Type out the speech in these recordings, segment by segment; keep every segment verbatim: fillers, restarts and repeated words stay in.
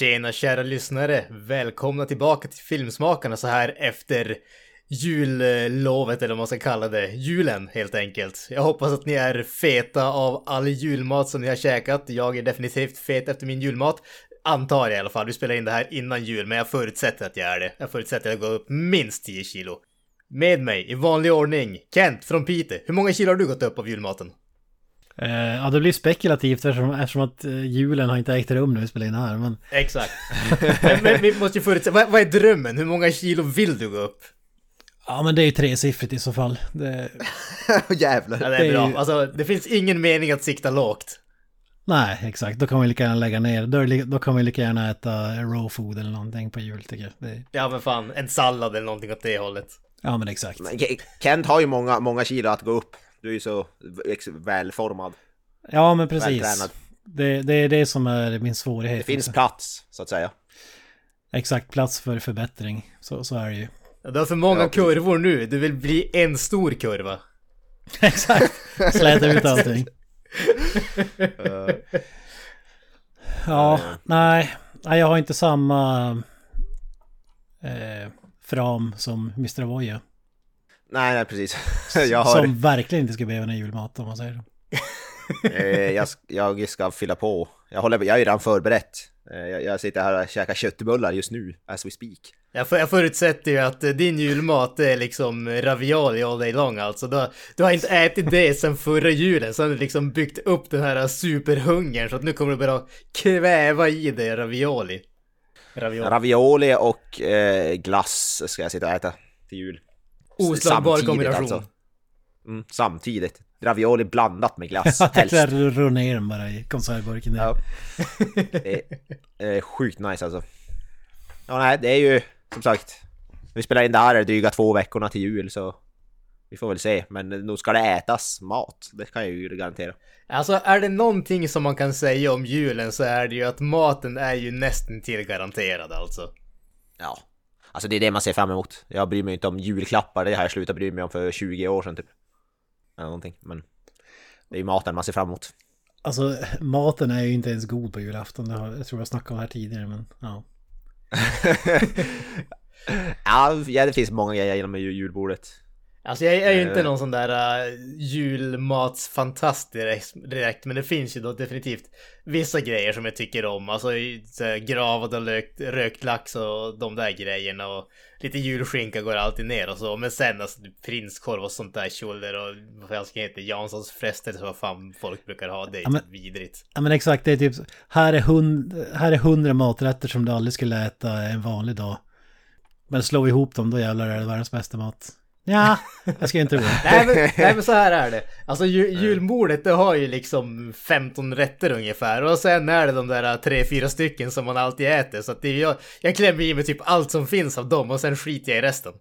Tjena kära lyssnare, välkomna tillbaka till Filmsmakarna så här efter jullovet, eller vad man ska kalla det, julen helt enkelt. Jag hoppas att ni är feta av all julmat som ni har käkat. Jag är definitivt fet efter min julmat, antar jag i alla fall. Vi spelar in det här innan jul, men jag förutsätter att jag är det. Jag förutsätter att jag går upp minst tio kilo. Med mig, i vanlig ordning, Kent från Pite. Hur många kilo har du gått upp av julmaten? Uh, ja, det blir spekulativt eftersom, eftersom att uh, julen har inte ägt rum när vi spelar in här. Men... Exakt. men, men vi måste ju förutsäga, vad, vad är drömmen? Hur många kilo vill du gå upp? Ja, men det är ju tresiffrigt i så fall. Det... Jävlar. Ja, det är det bra. Är ju... alltså, det finns ingen mening att sikta lågt. Nej, exakt. Då kan man lika gärna lägga ner. Då, då kan man lika gärna äta raw food eller någonting på jul, tycker jag. Det... Ja, men fan. En sallad eller någonting åt det hållet. Ja, men exakt. Men Kent har ju många, många kilo att gå upp. Du är ju så välformad. Ja, men precis. Det, det är det som är min svårighet. Det finns plats, så att säga. Exakt, plats för förbättring. Så, så är det ju. Du har för många ja, kurvor nu. Du vill bli en stor kurva. Exakt. Släta ut allting. ja, nej. Jag har inte samma eh, fram som mister Voyager. Nej, nej, precis. Jag har... Som verkligen inte ska behöva en julmat, om man säger det. jag, jag ska fylla på. Jag, håller, jag är redan förberett. Jag, jag sitter här och käkar köttbullar just nu, as we speak. Jag, för, jag förutsätter ju att din julmat är liksom ravioli all day long. Alltså. Du, har, du har inte ätit det sedan förra julen. Så har du liksom byggt upp den här superhungern. Så att nu kommer du börja kväva i dig ravioli. Ravioli, ravioli och eh, glass ska jag sitta och äta till jul. Oslagbar kombination. Alltså. Mm, samtidigt. Ravioli blandat med glass. Jag tänkte att du rör ner den bara i konservburken. Ja. Det är, är sjukt nice alltså. Ja, nej, det är ju, som sagt, vi spelar in det här dryga två veckorna till jul, så vi får väl se. Men nog ska det ätas mat. Det kan jag ju garantera. Alltså, är det någonting som man kan säga om julen så är det ju att maten är ju nästan till garanterad alltså. Ja. Alltså det är det man ser fram emot. Jag bryr mig inte om julklappar. Det här jag slutade bry mig om för tjugo år sedan typ. Eller någonting. Men det är ju maten man ser fram emot. Alltså maten är ju inte ens god på julafton. Jag tror jag snackade om det här tidigare. Men ja. ja, det finns många grejer genom julbordet. Alltså jag är ju inte någon sån där uh, julmatsfantast direkt, men det finns ju då definitivt vissa grejer som jag tycker om. Alltså gravad och lökt, rökt lax och de där grejerna, och lite julskinka går alltid ner och så. Men sen alltså prinskorv och sånt där kjoller och vad jag ska heta, Janssons frestelse, vad fan folk brukar ha, det är ja, men, typ vidrigt. Ja men exakt, det är typ här är, hund, här är hundra maträtter som du aldrig skulle äta en vanlig dag. Men slår vi ihop dem, då jävlar är det världens bästa mat. Ja, jag ska inte tro det. nej, men, nej men så här är det. Alltså ju, julbordet det har ju liksom femton rätter ungefär. Och sen är det de där tre fyra stycken som man alltid äter. Så att det, jag, jag klämmer i mig typ allt som finns av dem. Och sen skiter jag i resten.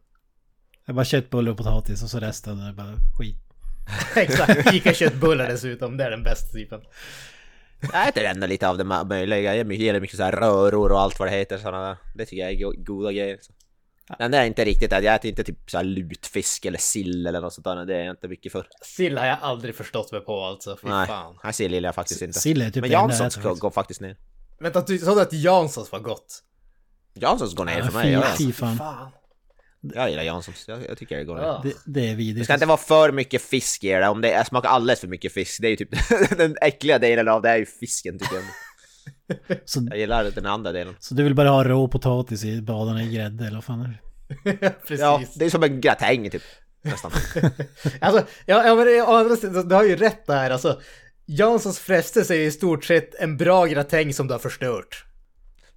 Jag bara köttbullar och potatis och så resten är bara skit. Exakt, Ica köttbullar dessutom. Det är den bästa typen. Jag äter ändå lite av det möjliga. Jag gillar mycket så här röror och allt vad det heter. Sådana. Det tycker jag är goda grejer så. Den där är inte riktigt det. Jag äter inte typ så här lutfisk eller sill eller något sånt där. Det är jag inte mycket för. Sill har jag aldrig förstått mig på alltså. Fy nej, fan. Nej, sill gillar jag faktiskt S- inte. Sill är typ men Janssons går faktiskt. faktiskt ner. Vänta, du sa att Janssons var gott? Janssons går ner ja, för mig. Ja, fy fan. fan. Jag gillar Janssons. Jag, jag tycker det går ner. Ja. Det, det är vidrigt. Det ska inte vara för mycket fisk i det. Om det smakar alldeles för mycket fisk. Det är ju typ den äckliga delen av det är ju fisken tycker jag. Så, jag gillar den andra delen. Så du vill bara ha rå potatis i badarna i grädde eller vad fan är det? Precis. Ja, det är som en gratäng typ nästan. alltså, ja, ja, men det, ja, du har ju rätt där alltså. Janssons frestelse är i stort sett en bra gratäng som du har förstört.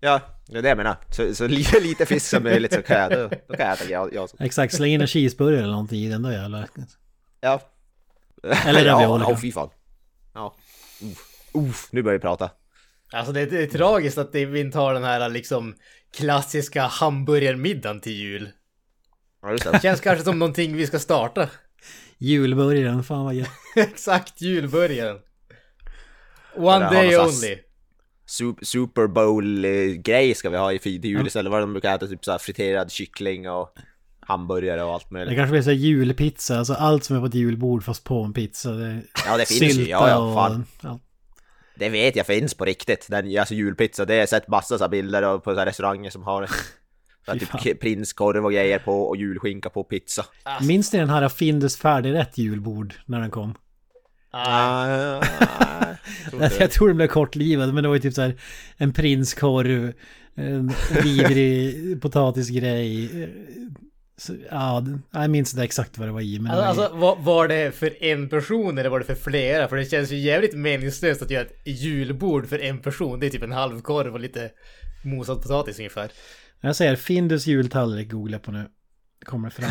Ja, det är det jag menar. Så, så lite, lite fisk som möjligt så kan jag, då, då kan jag äta Jansson. Exakt, släng in en cheeseburger eller någonting i den då jävlar. Ja. Eller ravioli. Ja, oh, fy fan. Ja. Uff, Uf, nu börjar vi prata. Alltså det är, det är tragiskt att vi inte har den här liksom klassiska hamburgermiddagen till jul. Ja, det är det. Känns kanske som någonting vi ska starta. Julburgaren, fan vad gött. Exakt, julburgaren. One day only. Super Bowl-grej ska vi ha i till jul istället. Vad de brukar äta, typ så här friterad kyckling och hamburgare och allt möjligt. Det kanske blir så här julpizza, alltså allt som är på ett julbord fast på en pizza. Det ja, det finns ju. Ja, ja, fan. Och, ja. Det vet jag finns på riktigt. Den, alltså julpizza, det har jag sett massa så här bilder av på så här restauranger som har så här, typ prinskorv och grejer på och julskinka på pizza. Alltså. Minns ni den här Findus färdigrätt julbord när den kom? Ah, ah, ah, jag, jag tror den blev kortlivad, men det var ju typ så här en prinskorv, en vidrig potatisgrej. Så, ja, jag minns inte exakt vad det var i, men alltså, det var, ju... alltså, var det för en person eller var det för flera? För det känns ju jävligt meningslöst att göra ett julbord för en person. Det är typ en halvkorv och lite mosad potatis ungefär. Jag säger Findus jultallrik, googla på nu. Kommer fram.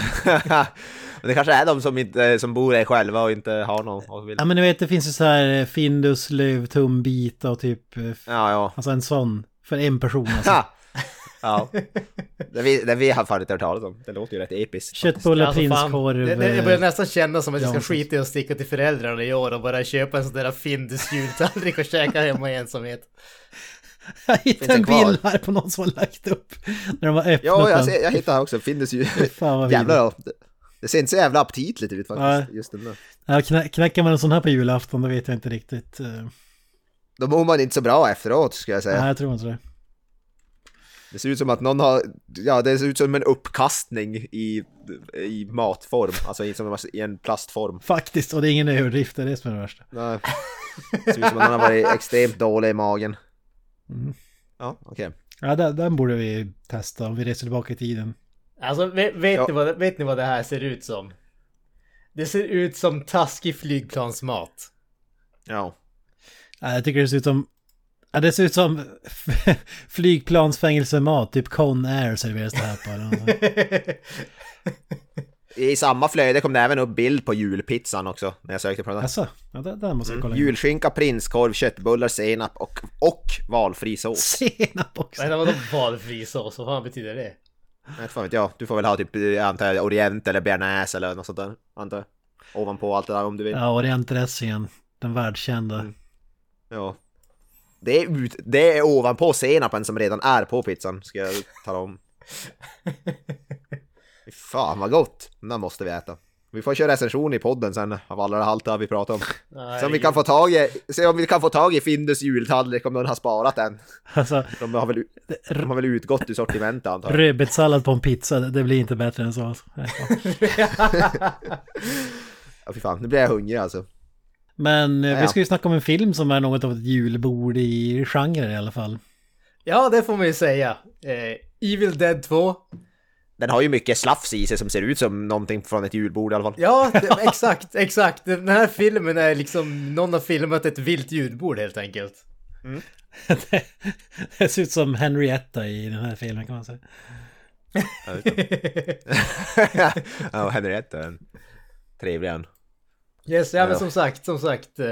Det kanske är de som, inte, som bor där själva och inte har någon. Vill. Ja, men du vet, det finns ju så här Findus, löv, tumbita och typ ja, ja. Alltså en sån för en person alltså. Ja. Det vi, det vi har fan inte hört talat om. Det låter ju rätt episkt. Köttbullar, alltså, prinskorv. Det, det, jag börjar nästan känna som att jag ska skita i och sticka till föräldrarna i år och bara köpa en sån där Findus jultallrik och käka hemma i ensamhet. Jag hittade en bild här på någon som har lagt upp när de var öppnat. Ja, jag, ser, jag hittade här också. Finns ju jävla, det ser inte så jävla aptitligt ut faktiskt. Ja. Just den ja, knä, knäcker man en sån här på julafton, då vet jag inte riktigt. Då mår man inte så bra efteråt, ska jag säga. Nej, jag tror inte det. Det ser ut som att någon har, ja, det ser ut som en uppkastning i, i matform, alltså i, som i en plastform. Faktiskt, och det är ingen överdrift, det är det som är det värsta. Nej. Det ser ut som att någon har varit extremt dålig i magen. Mm. Ja, okej. Okay. Ja, den, den borde vi testa om vi reser tillbaka i tiden. Alltså, vet, vet, ja. ni vad, vet ni vad det här ser ut som? Det ser ut som taskig flygplansmat. Ja. Ja, jag tycker det ser ut som... Ja, det ser ut som flygplansfängelsemat, typ Conair serveras det här på. I samma flöde kom det även upp bild på julpizzan också när jag sökte på den. Alltså, ja, det, det måste jag kolla. Mm. Julskinka, prinskorv, köttbullar, senap och, och valfri sås. Senap också? Nej, vad då valfri sås? Vad fan betyder det? Nej, fan vet jag. Du får väl ha typ antar jag, orient eller bearnaise eller något sånt där. Antar jag. Ovanpå allt det där om du vill. Ja, orientdressingen. Den världskända. Mm. Ja. Det är, ut, det är ovanpå senapen som redan är på pizzan. Ska jag ta om. Fan vad gott, den måste vi äta. Vi får köra recension i podden sen av alla halter vi pratar om. Så om vi kan få tag i, se om vi kan få tag i Findus jultallrik om någon har sparat den. Alltså, de, har väl, de har väl utgått i sortiment antagligen. Rödbetssallad på en pizza, det blir inte bättre än så. Alltså. Ja, fy fan, nu blir jag hungrig alltså. Men ja, vi ska ju snacka om en film som är något av ett julbord i genren i alla fall. Ja, det får man ju säga. Eh, Evil Dead två. Den har ju mycket slafs i sig som ser ut som någonting från ett julbord i alla fall. Ja, det, exakt, exakt. Den här filmen är liksom, någon har filmat ett vilt julbord helt enkelt. Mm. det, det ser ut som Henrietta i den här filmen kan man säga. Ja, Henrietta är en trevlig en. Yes, ja, men som sagt, som sagt eh,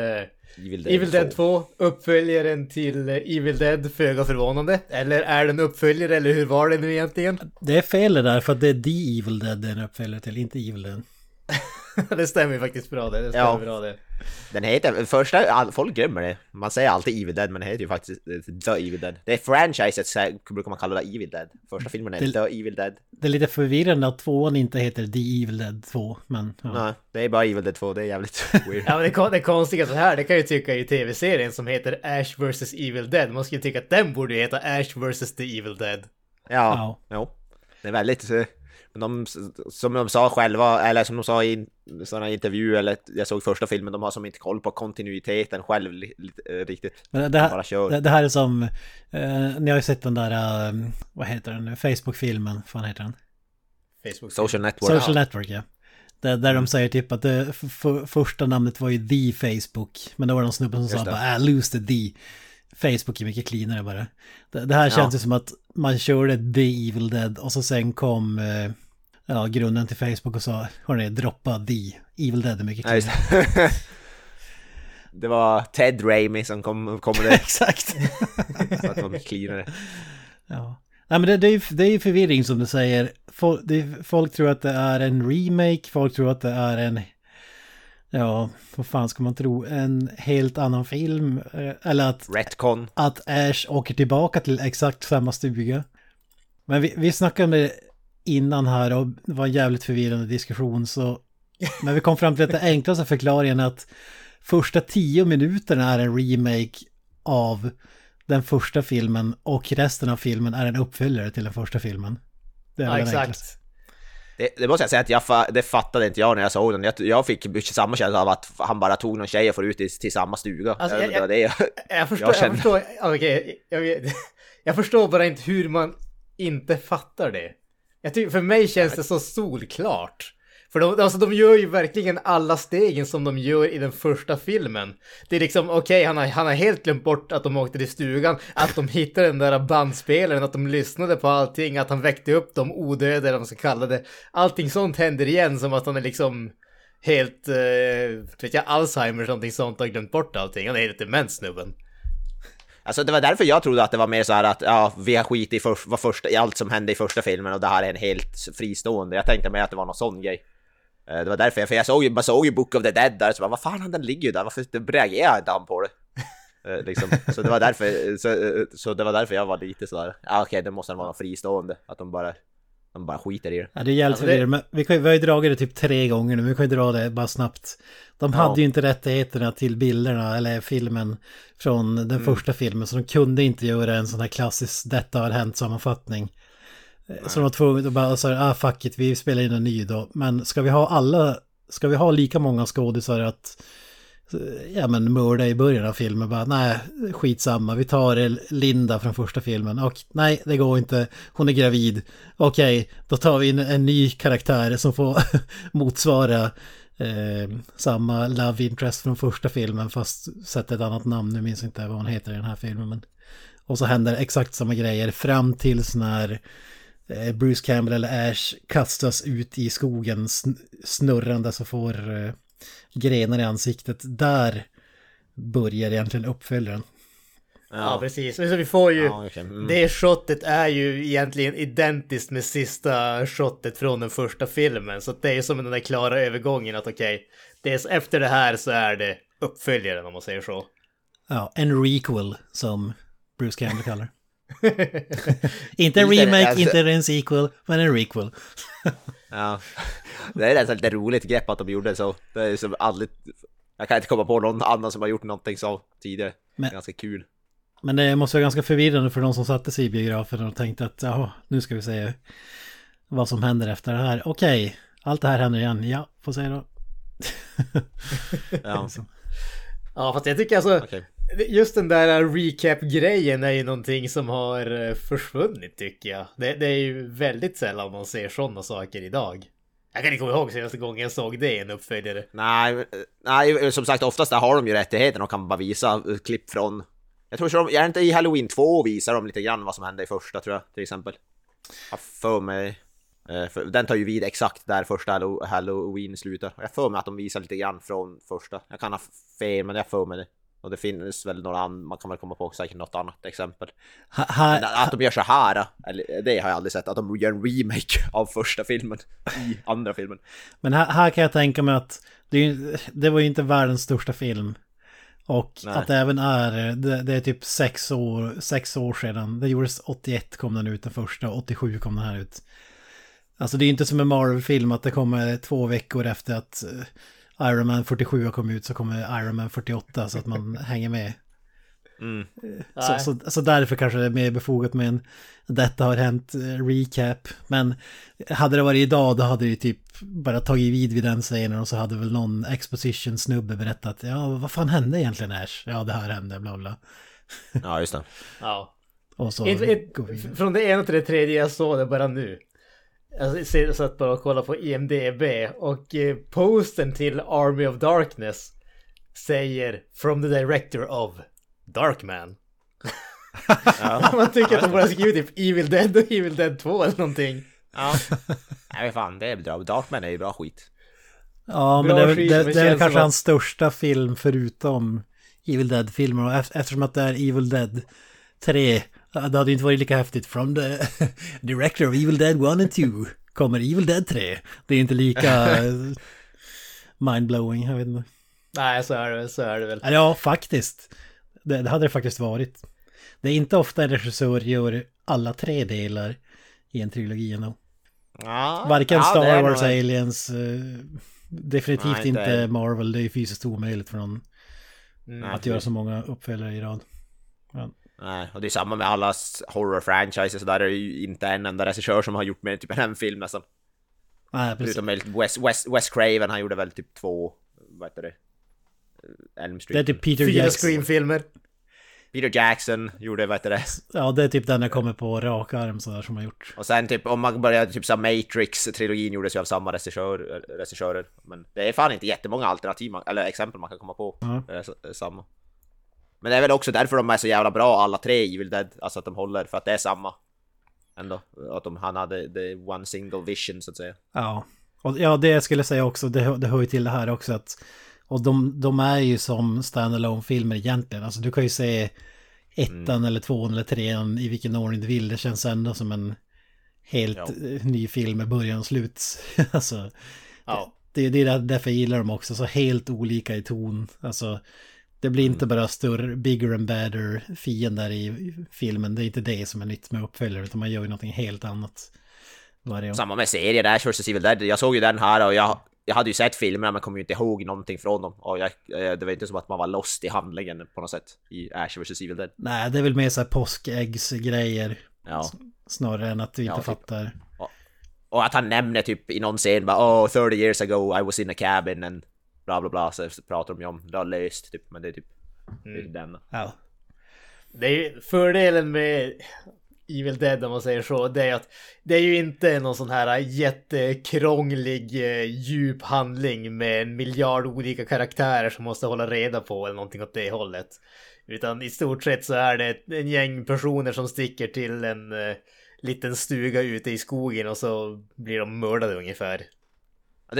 Evil Dead, Evil Dead två, uppföljaren till Evil Dead, föga förvånande. Eller är den uppföljare, eller hur var det nu egentligen? Det är fel det där, för att det är The Evil Dead den uppföljare till, inte Evil Dead. Det stämmer ju faktiskt bra det, det stämmer ja. bra det. Den heter, första, folk glömmer det. Man säger alltid Evil Dead, men det heter ju faktiskt The Evil Dead. Det är franchiset, så här, brukar man kalla det Evil Dead. Första filmen är det, The Evil Dead. Det är lite förvirrande att tvåan inte heter The Evil Dead två, men... Ja. Nej, det är bara Evil Dead två, det är jävligt weird. Ja, men det är konstiga så här, det kan jag ju tycka i tv-serien som heter Ash versus. Evil Dead. Man skulle tycka att den borde heta Ash versus. The Evil Dead. Ja, ja. ja. Det är väldigt... Men de, som de sa själva, eller som de sa i sådana intervjuer, eller jag såg första filmen, de har som inte koll på kontinuiteten själv li, li, riktigt. Men det, här, det, det här är som, eh, ni har ju sett den där, eh, vad heter den nu, Facebook-filmen, vad fan heter den? Facebook. Social Network. Social Network, ja. Där, där de säger typ att det f- f- första namnet var ju The Facebook, men då var det någon snubben som Just sa det. Bara, ah, lose the D. Facebook är mycket cleanare bara. Det, det här ja. känns ju som att man körde The Evil Dead och så sen kom eh, ja, grunden till Facebook och sa hörni, droppa The Evil Dead är mycket cleanare. Det var Ted Raimi som kom, kom det. Exakt. Så att de cleanade. Ja. Nej, men det, det är ju det är förvirring som du säger. Folk, det, folk tror att det är en remake. Folk tror att det är en... Ja, vad fan ska man tro? En helt annan film. Eller att... Retcon. Att Ash åker tillbaka till exakt samma stuga. Men vi, vi snackade om det innan här och det var en jävligt förvirrande diskussion. Så, men vi kom fram till att det enklaste förklaringen är att första tio minuterna är en remake av den första filmen och resten av filmen är en uppföljare till den första filmen. Det är ja, exakt. Det, det måste jag säga att jag fa- det fattade inte jag när jag såg den. Jag, jag fick samma känsla av att han bara tog någon tjej och får ut i, till samma stuga. Alltså, jag, jag, det var det jag, jag förstår. Jag, jag, förstår okay, jag, jag förstår bara inte hur man inte fattar det. Jag tycker, för mig känns det så solklart. För de, alltså, de gör ju verkligen alla stegen som de gör i den första filmen. Det är liksom, okej, okay, han, har, han har helt glömt bort att de åkte till stugan, att de hittade den där bandspelaren, att de lyssnade på allting, att han väckte upp de odöda, de så kallade. Allting sånt händer igen, som att han är liksom helt, eh, vet jag, Alzheimer eller någonting sånt, har glömt bort allting. Han är helt dement, snubben. Alltså det var därför jag trodde att det var mer så här att ja, vi har skit i, för, var första, i allt som hände i första filmen och det här är en helt fristående. Jag tänkte mig att det var någon sån grej. Det var därför, jag, för jag såg ju, bara såg ju Book of the Dead där, så bara, vad fan, den ligger ju där, varför reagerar jag inte han på det? Liksom. Så det var därför, så, så det var därför jag var lite sådär, ja, okej, det måste vara någon fristående, att de bara, de bara skiter i det. Ja, det är jävligt alltså, det... men vi, kan, vi har ju dragit det typ tre gånger nu, vi kan ju dra det bara snabbt. De hade ja. ju inte rättigheterna till bilderna eller filmen från den mm. första filmen, så de kunde inte göra en sån här klassisk detta har hänt sammanfattning. Så de var tvungna att bara säga, ah fuck it, vi spelar in en ny då. Men ska vi ha alla, ska vi ha lika många skådisar att ja men mörda i början av filmen? Bara, nej, skitsamma, vi tar Linda från första filmen. Och nej, det går inte, hon är gravid. Okej, okay, då tar vi in en ny karaktär som får motsvara eh, samma love interest från första filmen, fast sätter ett annat namn, nu minns inte vad hon heter i den här filmen. Men... Och så händer exakt samma grejer fram tills när Bruce Campbell eller Ash kastas ut i skogen snurrande så får uh, grenar i ansiktet. Där börjar egentligen uppföljaren. Ja, ja precis. Så vi får ju, ja, okay. mm. Det shotet är ju egentligen identiskt med sista shotet från den första filmen. Så det är som den där klara övergången att okej, okay, det är, efter det här så är det uppföljaren om man säger så. Ja, en requel som Bruce Campbell kallar. Inte en remake, alltså, inte en sequel, men en requel. Ja. Det är ett lite roligt grepp att de gjorde så. Det är som aldrig, jag kan inte komma på någon annan som har gjort någonting så tidigare. Men, ganska kul. Men det måste vara ganska förvirrande för de som satte sig i biografen och tänkte att ja, nu ska vi se vad som händer efter det här. Okej, okay, allt det här händer igen. Ja, får se då. Ja. Ja, fast jag tycker alltså... Okay. Just den där recap-grejen är ju någonting som har försvunnit tycker jag. Det, det är ju väldigt sällan man ser sådana saker idag. Jag kan inte komma ihåg senaste gången jag såg det i en uppföljare. Nej, nej, som sagt oftast har de ju rättigheten och kan bara visa klipp från... Jag tror de, jag är inte i Halloween två och visar dem lite grann vad som hände i första tror jag till exempel. Jag för mig... För den tar ju vid exakt där första Halloween slutar. Jag för mig att de visar lite grann från första. Jag kan ha fel men jag för mig det. Och det finns väl några andra, man kan väl komma på säkert något annat exempel. Ha, ha, att de gör så här, eller, det har jag aldrig sett, att de gör en remake av första filmen i andra filmen. Men här, här kan jag tänka mig att det, det var ju inte världens största film. Och nej. Att det även är, det, det är typ sex år, sex år sedan, det gjordes åttioett kom den ut den första, åttiosju kom den här ut. Alltså det är inte som en Marvel-film att det kommer två veckor efter att... Iron Man fyrtiosju har kommit ut så kommer Iron Man fyrtioåtta så att man hänger med. Mm. Så, så, så därför kanske det är mer befogat med en detta har hänt recap. Men hade det varit idag då hade det ju typ bara tagit vid vid den scenen och så hade väl någon exposition snubbe berättat ja vad fan hände egentligen Ash? Ja det här hände bla bla. Ja just det. Ja. Och så ett, ett, från det ena till det tredje jag såg det bara nu. Jag satt bara och kollade på I M D B och posten till Army of Darkness säger from the director of Darkman. Ja. Man tycker att de bara skrivit typ Evil Dead och Evil Dead två eller någonting. Ja. Nej fan, det är bra. Darkman är ju bra skit. Ja, bra, men det är, skit, det, men det är kanske att... hans största film förutom Evil Dead-filmer. Och eftersom att det är Evil Dead tre, det hade inte varit lika häftigt. From the director of Evil Dead one and two kommer Evil Dead tre. Det är inte lika mindblowing, jag vet inte. Nej, så är det, så är det väl. Ja, faktiskt. Det, det hade det faktiskt varit. Det är inte ofta en regissör gör alla tre delar i en trilogi ändå. Ja, varken ja, Star Wars, någon... Aliens, uh, definitivt nej, inte är... Marvel. Det är fysiskt omöjligt för någon nej, att för... göra så många uppföljare i rad. Men... Nej, och det är samma med alla horror-franchises. Där är det ju inte en enda regissör som har gjort mer typ en film nästan. Nej, precis. Utom Wes, Wes, Wes Craven, han gjorde väl typ två, vad heter det? Elm Street. Det är typ Peter Jackson. Fyra Scream-filmer. Peter Jackson gjorde, vad heter det? Ja, det är typ den jag kommer på rak arm sådär som har gjort. Och sen typ, om man börjar typ så Matrix-trilogin gjordes ju av samma regissör, regissörer. Men det är fan inte jättemånga alternativ, eller exempel man kan komma på. Mm. Samma. Men det är väl också därför de är så jävla bra alla tre i Evil Dead, alltså att de håller, för att det är samma ändå, att de, han hade the one single vision så att säga. Ja, och ja, det skulle jag säga också, det, det hör ju till det här också att, och de, de är ju som standalone filmer egentligen, alltså du kan ju se ettan mm. eller tvåan eller trean i vilken ordning du vill, det känns ändå som en helt ja. ny film med början och slut. Alltså, ja. det, det, det är därför jag gillar dem också, så helt olika i ton, alltså det blir inte bara större, bigger and badder fiender i filmen. Det är inte det som är nytt med uppföljare, utan man gör ju någonting helt annat. Samma med serier där, Ash versus. Evil Dead. Jag såg ju den här och jag, jag hade ju sett filmerna, men kom ju inte ihåg någonting från dem. Och jag, det var inte som att man var lost i handlingen på något sätt i Ash versus. Evil Dead. Nej, det är väl mer så här påskäggsgrejer. Ja. Snarare än att vi inte ja, fattar. Och, och att han nämner typ i någon scen bara, oh, thirty years ago I was in a cabin and bla bla bla, så pratar de ju om det har löst typ, men det är typ mm. den. Ja. Det är ju fördelen med Evil Dead om man säger så, det är att det är ju inte någon sån här jättekrånglig djup handling med en miljard olika karaktärer som måste hålla reda på eller någonting åt det hållet, utan i stort sett så är det en gäng personer som sticker till en uh, liten stuga ute i skogen och så blir de mördade ungefär.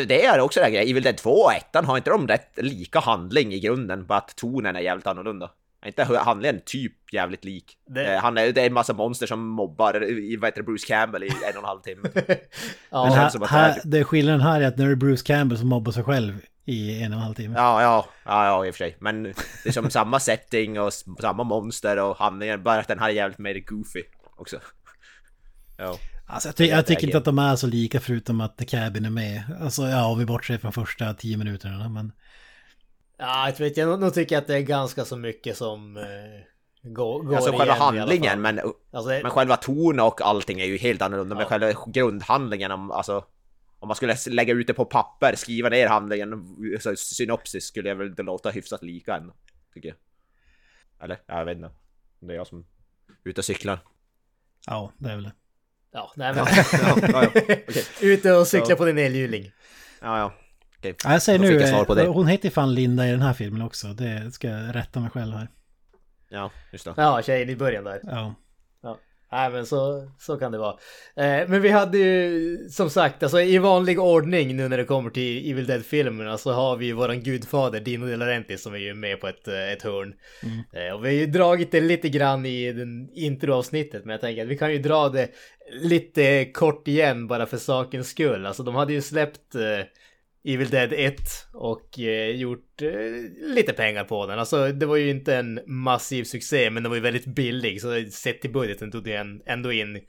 Det är också den grejen. Evil Dead två och ettan har inte de rätt lika handling i grunden, bara att tonen är jävligt annorlunda. Inte handlingen typ jävligt lik. Det, Han är, det är en massa monster som mobbar i, vad heter det, Bruce Campbell i en och en halv timme. Ja, det här, här, här, det skillnaden här är att när det är Bruce Campbell som mobbar sig själv i en och en halv timme. Ja, ja, ja, ja i och för sig. Men det är som samma setting och samma monster och handlingen, bara att den här är jävligt mer goofy också. Ja. Alltså jag, ty- jag tycker inte att de är så lika förutom att The Cabin är med. Alltså ja, vi bortser från första tio minuterna, men... Ja, jag vet jag nog tycker att det är ganska så mycket som eh, går, går alltså, igen. Alltså själva handlingen, men, alltså, det... men själva ton och allting är ju helt annorlunda. Ja. Men själva grundhandlingen, om, alltså, om man skulle lägga ut det på papper, skriva ner handlingen, så synopsis skulle jag väl låta hyfsat lika än, tycker jag. Eller, jag vet inte. Det är jag som är ute och cyklar. Ja, det är väl det. Ja, nej men ja, ja, ja. Okay. Ute och cykla så. På din elhjuling. Ja, ja. Okay. Ja, jag säger nu, jag hon heter fan Linda i den här filmen också. Det ska jag rätta mig själv här. Ja, just det. Ja, tjejen i början där. Ja. Ja. Nej, men så, så kan det vara. Eh, men vi hade ju, som sagt, alltså, i vanlig ordning nu när det kommer till Evil Dead-filmerna så har vi ju våran gudfader Dino De Laurentiis som är ju med på ett, ett hörn. Mm. Eh, och vi har ju dragit det lite grann i den introavsnittet, men jag tänker att vi kan ju dra det lite kort igen bara för sakens skull. Alltså de hade ju släppt eh, Evil Dead ett och eh, gjort eh, lite pengar på den. Alltså det var ju inte en massiv succé, men den var ju väldigt billig, så sett i budgeten tog den ändå in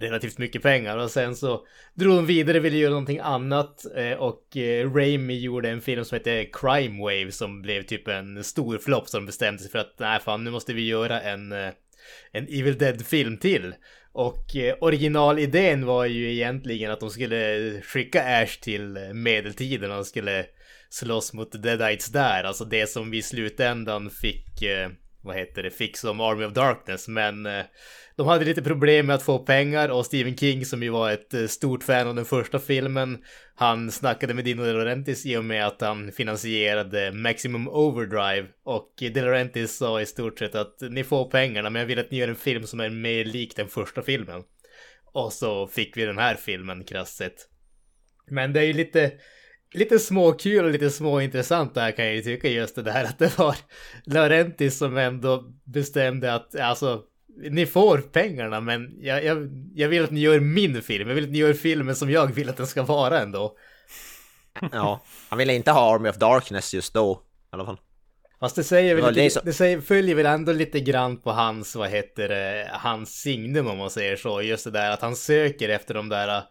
relativt mycket pengar. Och sen så drog de vidare och ville göra någonting annat eh, och eh, Raimi gjorde en film som heter Crime Wave som blev typ en stor flopp, som bestämde sig för att nej fan, nu måste vi göra en, en Evil Dead-film till. Och eh, originalidén var ju egentligen att de skulle skicka Ash till medeltiden och de skulle slåss mot Deadites där. Alltså det som vi i slutändan fick, eh, vad heter det, fick som Army of Darkness. Men eh, de hade lite problem med att få pengar, och Stephen King som ju var ett eh, stort fan av den första filmen, han snackade med Dino De Laurentiis i och med att han finansierade Maximum Overdrive. Och De Laurentiis sa i stort sett att ni får pengarna, men jag vill att ni gör en film som är mer lik den första filmen. Och så fick vi den här filmen krasst sett. Men det är ju lite lite småkul och lite småintressant där kan jag ju tycka, just det där att det var Laurentiis som ändå bestämde att alltså, ni får pengarna, men jag, jag, jag vill att ni gör min film. Jag vill att ni gör filmen som jag vill att den ska vara ändå. Ja, han ville inte ha Army of Darkness just då, i alla fall. Fast det säger väl, det, det säger, följer väl ändå lite grann på hans, vad heter det, hans signum om man säger så. Just det där att han söker efter de där,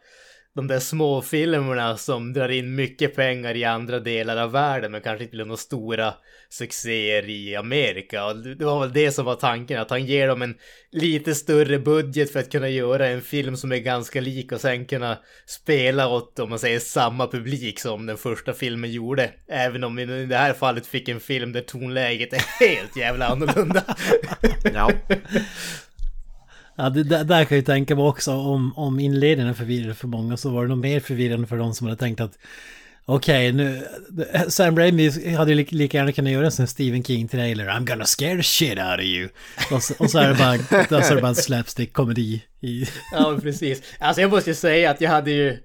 de där små filmerna som drar in mycket pengar i andra delar av världen men kanske inte blir några stora succéer i Amerika. Och det var väl det som var tanken, att han ger dem en lite större budget för att kunna göra en film som är ganska lik och sen kunna spela åt, om man säger, samma publik som den första filmen gjorde. Även om vi i det här fallet fick en film där tonläget är helt jävla annorlunda. Ja. Ja, det där, där kan jag ju tänka mig också, om, om inledningen förvirrade för många så var det nog mer förvirrande för de som hade tänkt att okej, okay, nu Sam Raimi hade li, lika gärna kunnat göra en sån Stephen King-trailer, I'm gonna scare the shit out of you, och så, och så är det bara, så är det bara en slapstick-komedi i... Ja, precis. Alltså jag måste ju säga att jag hade ju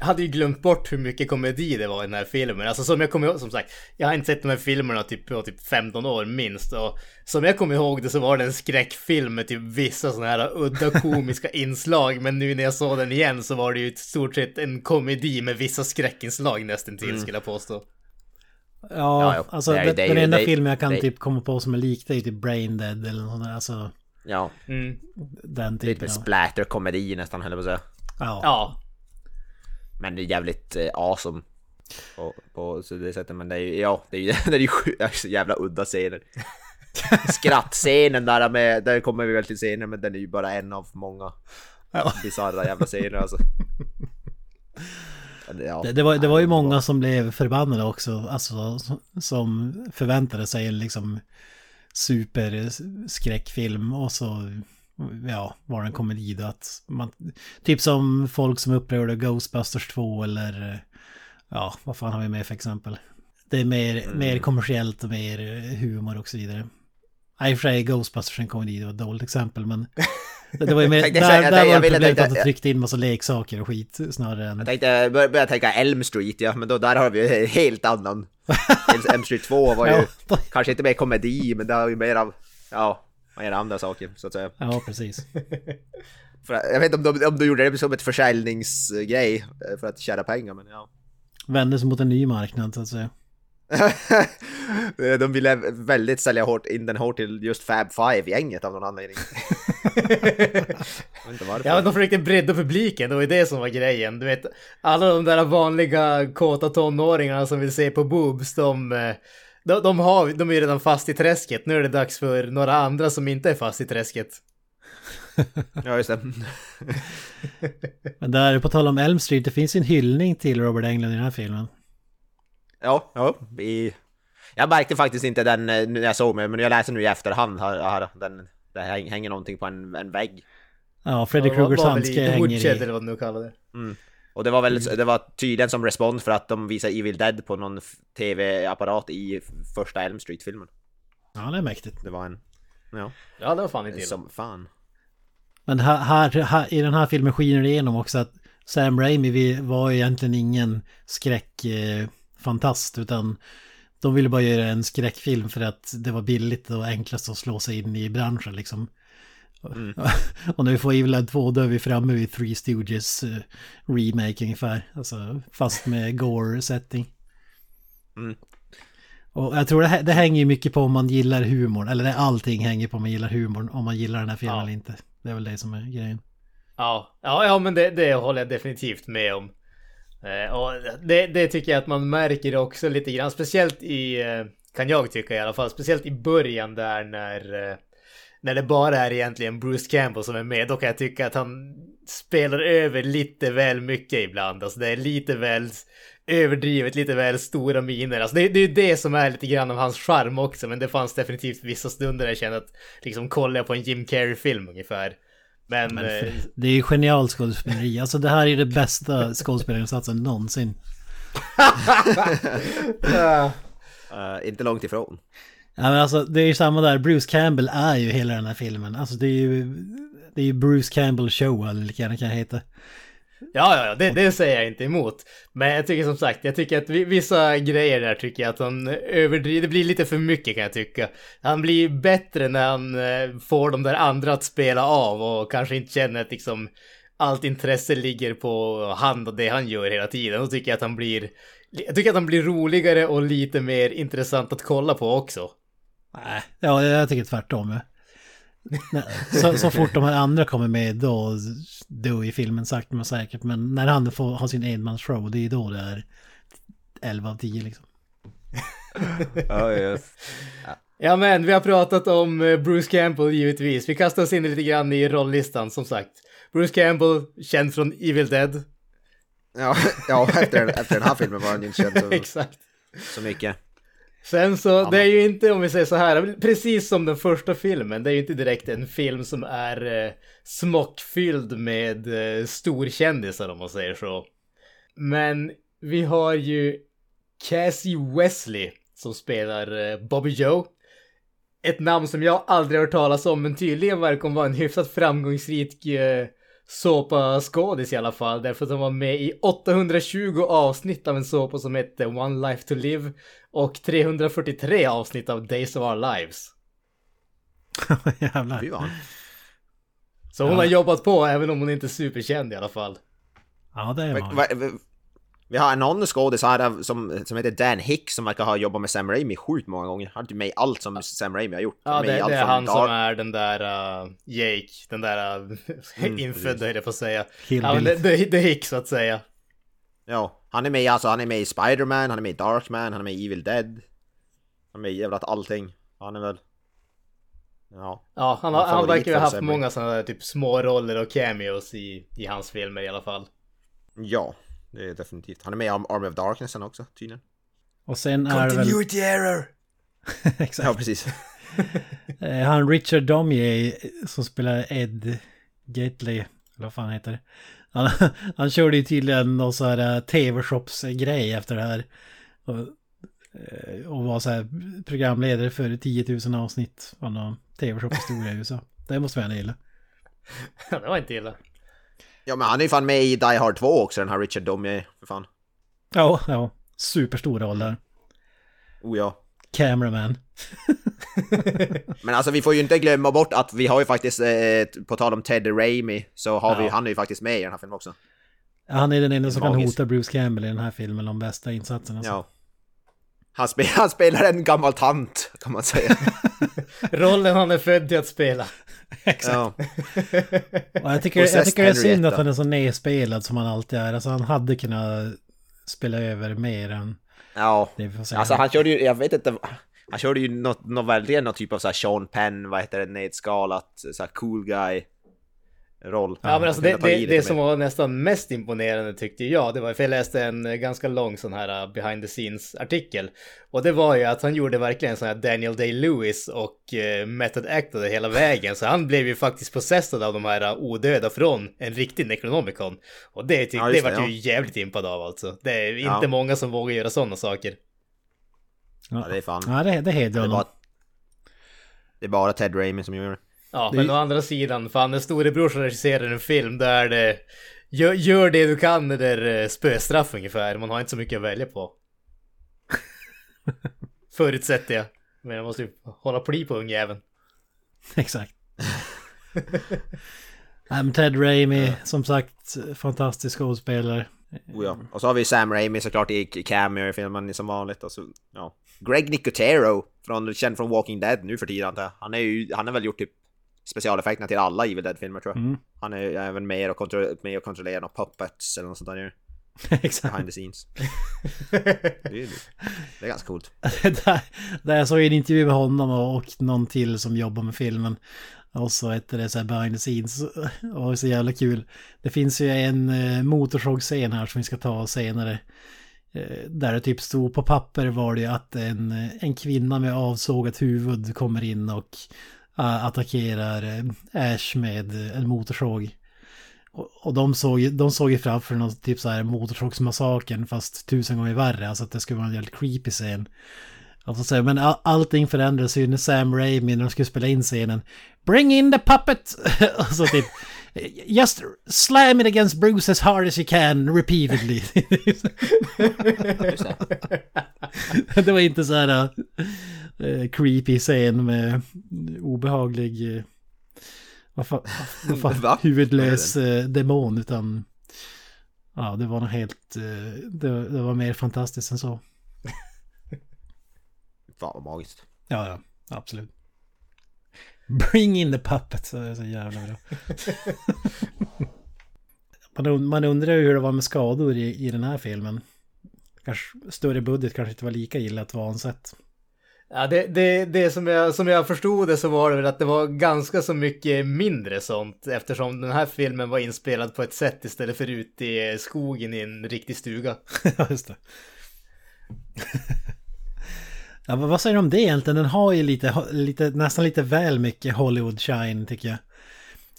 Jag hade ju glömt bort hur mycket komedi det var i den här filmen. Alltså som jag kommer ihåg, som sagt, jag har inte sett de här filmerna typ, på typ femton år minst. Och som jag kommer ihåg det så var det en skräckfilm med typ vissa sådana här udda komiska inslag. Men nu när jag såg den igen så var det ju i stort sett en komedi med vissa skräckinslag nästan till, mm. skulle jag påstå. Ja, ja alltså det, det, det, den enda det, filmen jag kan det, typ komma på som är likt är typ Brain Dead eller något där. Alltså, ja, mm. den typen. Lite splatter-komedi nästan, höll jag på att säga. Ja, ja. Men det är jävligt eh, awesome på, på så det sättet. Men det är ju, ja, det är ju, det är ju alltså, jävla udda scener. Skrattscenen där, med, där kommer vi väl till scener, men den är ju bara en av många ja. bizarra jävla scener alltså. Ja, det, det, var, det var ju många som blev förbannade också, alltså, som förväntade sig en liksom superskräckfilm och så... Ja, var en komedi då att man, typ som folk som upprörde Ghostbusters två eller ja, vad fan har vi med för exempel? Det är mer, mm. mer kommersiellt och mer humor och så vidare. I och för sig Ghostbusters en komedi, det var ett dåligt exempel, men det var ju mer, där, säga, där jag, var jag, det problemet att de tryckte in massa leksaker och skit snarare än... Jag tänkte, började tänka Elm Street, ja, men då, där har vi ju helt annan. Elm Street två var ju ja. kanske inte mer komedi, men det har ju mer av, ja... Man gör andra saker, så att säga. Ja, precis. För, jag vet inte om, om du gjorde det som ett försäljningsgrej för att tjäna pengar, men ja. Vändes mot en ny marknad, så att säga. De ville väldigt sälja hårt, in den hårt till just Fab Five-gänget av någon anledning. Ja, de försökte bredda publiken, det var ju det som var grejen. Du vet, alla de där vanliga kåta tonåringarna som vill se på boobs, de... De, de, har, de är ju redan fast i träsket. Nu är det dags för några andra som inte är fast i träsket. Ja, just det. Men där på tal om Elm Street, det finns en hyllning till Robert Englund i den här filmen. Ja, ja. I, jag märkte faktiskt inte den när jag såg mig, men jag läser nu i efterhand. Här, här, den, det hänger någonting på en, en vägg. Ja, Freddy Krugers handske hänger i. Eller vad du nu kallar det. Mm. Och det var väl det var tydligen som respons för att de visade Evil Dead på någon tv-apparat i första Elm Street-filmen. Ja, det är mäktigt. Det var en... Ja, ja det var fan inte som fan. Men här, här, här, i den här filmen skiner det igenom också att Sam Raimi var egentligen ingen skräckfantast, utan de ville bara göra en skräckfilm för att det var billigt och enklast att slå sig in i branschen liksom. Mm. Och när vi får Evil Dead två då är vi framme vid Three Stooges uh, remake ungefär, alltså, fast med gore-setting. mm. Och jag tror det, h- det hänger ju mycket på om man gillar humorn, eller det, allting hänger på om man gillar humorn, om man gillar den här filmen ja. eller inte. Det är väl det som är grejen. Ja, ja, ja men det, det håller jag definitivt med om. eh, Och det, det tycker jag att man märker också lite grann, speciellt i, kan jag tycka i alla fall, speciellt i början där när... Eh, När det bara är egentligen Bruce Campbell som är med, då kan jag tycka att han spelar över lite väl mycket ibland. Alltså det är lite väl överdrivet, lite väl stora miner. Alltså det, det är ju det som är lite grann av hans charm också. Men det fanns definitivt vissa stunder där jag kände att liksom kolla på en Jim Carrey-film ungefär. Men, Men för, det är ju genial skådespeleri. Alltså det här är det bästa skådespelarinsatsen någonsin. uh, uh, inte långt ifrån. Ja, men alltså, det är ju samma där, Bruce Campbell är ju hela den här filmen. Alltså det är ju, det är ju Bruce Campbell show eller lika gärna kan jag heta. Ja, ja det, det säger jag inte emot. Men jag tycker som sagt, jag tycker att vissa grejer där tycker jag att han överdriver. Det blir lite för mycket kan jag tycka. Han blir bättre när han får de där andra att spela av och kanske inte känner att liksom allt intresse ligger på hand och det han gör hela tiden. Då tycker jag att han blir, jag tycker att han blir roligare och lite mer intressant att kolla på också. Nej, ja, jag tycker tvärtom. Så, så fort de här andra kommer med då då i filmen sagt man säkert, men när han får ha sin enmansshow, det är då det är elva av tio liksom. Ja, oh, yes. Ja, men vi har pratat om Bruce Campbell givetvis. Vi kastar oss in lite grann i rolllistan som sagt. Bruce Campbell, känd från Evil Dead. Ja, ja efter, efter den här filmen var han inte känd så, exakt. Så mycket. Sen så, det är ju inte, om vi säger så här, precis som den första filmen, det är ju inte direkt en film som är eh, smockfylld med eh, storkändisar om man säger så. Men vi har ju Cassie Wesley som spelar eh, Bobby Joe. Ett namn som jag aldrig har hört talas om, men tydligen verkar vara en hyfsat framgångsrik eh, såpa-skådis i alla fall, därför att han var med i åttahundratjugo avsnitt av en såpa som hette One Life to Live och trehundrafyrtiotre avsnitt av Days of Our Lives. Jävlar. Så hon ja. har jobbat på, även om hon inte är superkänd i alla fall. Ja, det är man. Vi, vi, vi har en annan skådis här som, som heter Dan Hicks som verkar ha jobbat med Sam Raimi sjukt många gånger. Han har inte med allt som Sam Raimi har gjort. Ja, det, det är han som är den där uh, Jake, den där uh, mm, infödda är det för att säga. Ja, det, det, det Hicks så att säga. Ja. Han är med, alltså han är med i Spider-Man, han är med i Darkman, han är med i Evil Dead. Han är med i jävla allting. Han är väl... Ja, ja han, han, han verkar ha haft Sam många sådana där typ små roller och cameos i, i hans filmer i alla fall. Ja, det är definitivt. Han är med i Army of Darkness också, tydligen. Och sen är Continuity väl... error! Exakt. Ja, precis. Han Richard Domier som spelar Ed Gatley, eller vad fan heter det? Han, han körde ju tydligen någon så här tv-shops-grej efter det här och, och var så här programledare för tio tusen avsnitt av någon tv-shop-historia i U S A. Det måste man gilla. Det var inte illa. Ja, men han är ju fan med i Die Hard två också, den här Richard Domier, för fan. Ja, ja. Superstor roll där. Oh ja. Cameraman. Men alltså vi får ju inte glömma bort att vi har ju faktiskt eh, på tal om Ted Raimi så har ja. vi han är ju faktiskt med i den här filmen också. Han är den enda som magisk. Kan hota Bruce Campbell i den här filmen, de bästa insatserna alltså. Ja. Han spelar, han spelar en gammal tant kan man säga. Rollen han är född till att spela. Exakt. Ja. Och jag tycker, och jag tycker det är synd att han är så nedspelad som han alltid är. Alltså han hade kunnat spela över mer än ja. Alltså han körde ju, jag vet inte, han körde ju något, något väldigt, någon typ av så här Sean Penn, vad heter det, nedskalat så här cool guy roll. Ja, men alltså det, det, det som var nästan mest imponerande tyckte jag, det var för jag läste en ganska lång sån här behind the scenes artikel och det var ju att han gjorde verkligen sån här Daniel Day-Lewis och method actade hela vägen, så han blev ju faktiskt processad av de här odöda från en riktig Necronomicon och det, tyck, ja, det, det var ja. ju jävligt impad av alltså. Det är inte ja. många som vågar göra sådana saker. Ja, det är fan. Ja, det, det hedrar honom. Det är bara Ted Raimi som gör det. Ja, men det... å andra sidan, fan, den storebror som regisserar en film där det gör, gör det du kan eller spöstraff ungefär. Man har inte så mycket att välja på. Förutsätter jag. Men jag måste ju hålla pli på ungjäveln. Exakt. um, Ted Raimi, ja. som sagt, fantastisk skådespelare. Oh ja. Och så har vi Sam Raimi såklart i cameo i filmen som vanligt. Alltså, ja. Greg Nicotero, från, känd från Walking Dead nu för tiden. Han är ju, han har väl gjort typ specialeffekterna till alla Evil Dead-filmer tror jag. Mm. Han är även med och, kontro- med och kontrollerar några puppets eller något sånt där nu. Exakt. Behind the scenes. det, är, det är ganska coolt. Där jag såg en intervju med honom och, och någon till som jobbar med filmen. Och så heter det så här behind the scenes. Och så jävla kul. Det finns ju en eh, motorsågscen här som vi ska ta senare. Eh, där det typ stod på papper var det att en, en kvinna med avsågat huvud kommer in och uh, attackerar eh, Ash med eh, en motorsåg. Och, och de såg, de såg ju framför någon typ så här motorsågsmassaken fast tusen gånger värre. Alltså att det skulle vara en jävligt creepy scen. Alltså, men all, allting förändras ju när Sam Raimi när de skulle spela in scenen. Bring in the puppet! Alltså typ Just slam it against Bruce as hard as you can repeatedly. Det var inte så här uh, creepy scen med obehaglig uh, vad fan, vad fan Va? huvudlös uh, demon, utan ja, det var nog helt uh, det, det var mer fantastiskt än så. Fan vad magiskt. Ja, ja, absolut. Bring in the puppet, så är det så jävla bra. man, man undrar ju hur det var med skador i, i den här filmen. Kanske större budget kanske inte var lika illa att vara ansett. Ja, det, det, det som, jag, som jag förstod det, så var det väl att det var ganska så mycket mindre sånt, eftersom den här filmen var inspelad på ett sätt istället för ut i skogen i en riktig stuga. Ja, just det. Ja, vad säger du om det egentligen? Den har ju lite, lite, nästan lite väl mycket Hollywood-shine, tycker jag.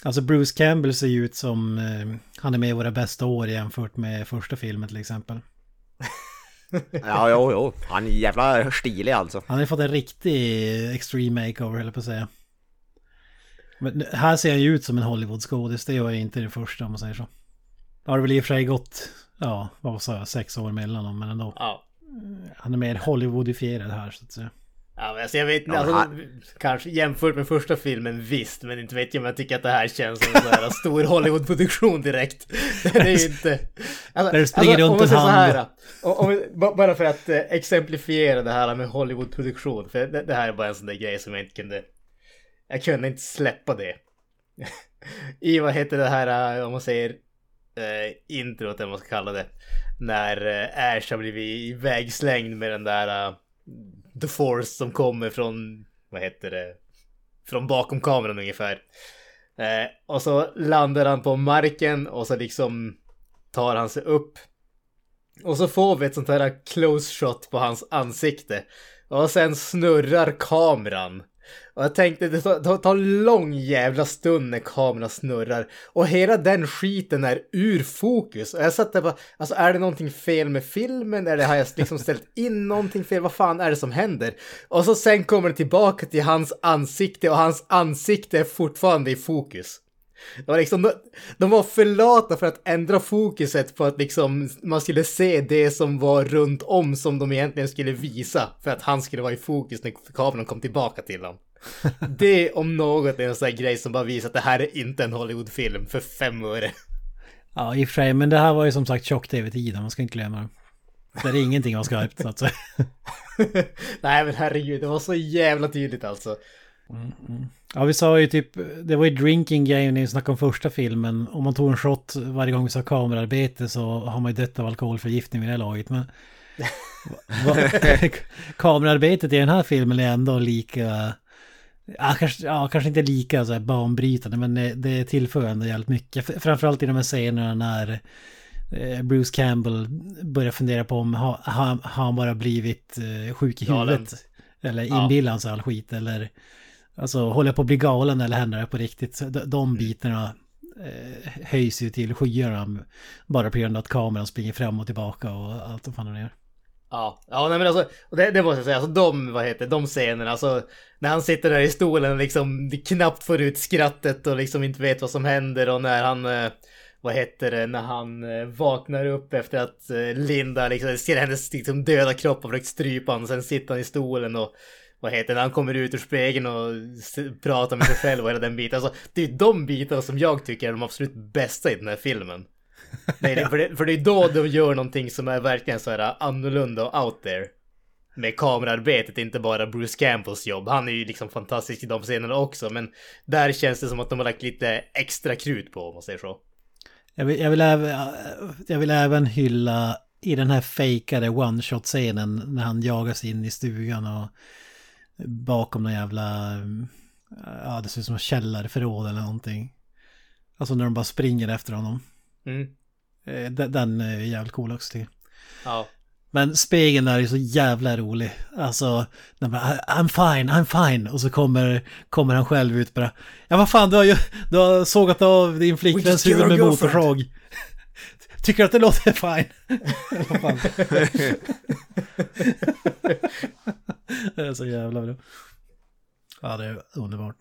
Alltså Bruce Campbell ser ju ut som eh, han är med i våra bästa år jämfört med första filmen till exempel. Ja, jo, jo. Han är jävla stilig alltså. Han har fått en riktig extreme makeover, höll jag på att säga. Men här ser han ju ut som en Hollywood-skådis, det gör jag inte det första om man säger så. Det har väl i och för sig gått, ja, vad sa jag, sex år mellan dem, men ändå. Ja. Han är mer Hollywoodifierad här, så att säga. Ja, men alltså, jag vet inte, alltså, han... kanske jämfört med första filmen, visst, men inte vet jag om jag tycker att det här känns som en sån här stor Hollywoodproduktion direkt. Det är ju inte... Alltså, där springer alltså, runt en hand. Här, och, om, bara för att eh, exemplifiera det här med Hollywoodproduktion, för det, det här är bara en sån där grej som jag inte kunde... Jag kunde inte släppa det. I vad heter det här, om man säger... Uh, introt, eller vad man ska kalla det, när uh, Ash har blivit ivägslängd med den där uh, The Force som kommer från, vad heter det, från bakom kameran ungefär, uh, och så landar han på marken och så liksom tar han sig upp och så får vi ett sånt här close shot på hans ansikte och sen snurrar kameran. Och jag tänkte, det tar, tar lång jävla stund när kameran snurrar. Och hela den skiten är ur fokus. Och jag satt där bara, alltså är det någonting fel med filmen? Eller har jag liksom ställt in någonting fel? Vad fan är det som händer? Och så sen kommer det tillbaka till hans ansikte. Och hans ansikte är fortfarande i fokus. Det var liksom, de var för lata för att ändra fokuset på att liksom, man skulle se det som var runt om som de egentligen skulle visa, för att han skulle vara i fokus när kameran kom tillbaka till honom. Det om något är en sån här grej som bara visar att det här är inte en Hollywoodfilm för fem öre. Ja, i och för sig, men det här var ju som sagt tjock-tv-tiden, man ska inte glömma det. Det är ingenting av skarpt, så att säga. Nej, men herregud, det var så jävla tydligt alltså. Mm. Ja, vi sa ju typ, det var ju drinking game när vi snackade om första filmen. Om man tog en shot varje gång vi sa kamerarbete så har man ju dött av alkoholförgiftning i det här laget. Men va, va, kamerarbetet i den här filmen är ändå lika, ja, kanske, ja, kanske inte lika så här banbrytande, men det, det tillför ändå jävligt mycket. Framförallt i de här scenerna när Bruce Campbell börjar fundera på om har han, han bara blivit sjuk i huvudet, eller inbillar han sig all skit, eller alltså håller på att bli galen, eller händer det på riktigt. De bitarna eh, höjs ju till skyarna bara på grund av att kameran springer fram och tillbaka och allt som fan det gör. Ja, ja, nej, men alltså, det, det måste jag säga, alltså de, vad heter de scenerna, alltså när han sitter där i stolen och liksom knappt får ut skrattet och liksom inte vet vad som händer, och när han... Eh, vad heter det, när han vaknar upp efter att Linda liksom ser hennes liksom döda kropp och försökt strypa honom, och sen sitter han i stolen och vad heter det, han kommer ut ur spegeln och pratar med sig själv och hela den biten. Alltså, det är de bitarna som jag tycker är de absolut bästa i den här filmen. Nej, det, för, det, för det är då de gör någonting som är verkligen så här annorlunda och out there. Med kamerarbetet, inte bara Bruce Campbells jobb. Han är ju liksom fantastisk i de scenerna också, men där känns det som att de har lagt lite extra krut på, om man säger så. Jag vill, jag, vill även, jag vill även hylla i den här fejkade one-shot-scenen när han jagas in i stugan och bakom någon jävla, ja, det ser ut som en källarförråd eller någonting. Alltså när de bara springer efter honom. Mm. Den, den är jävligt cool också, tycker jag. Ja. Men spegeln där är så jävla rolig. Alltså, när man bara, I'm fine, I'm fine. Och så kommer, kommer han själv ut bara, ja vad fan, du har ju du har sågat av din flickväns huvud med motorsåg. Tycker att det låter fine? Det är så jävla bra. Ja, det är underbart.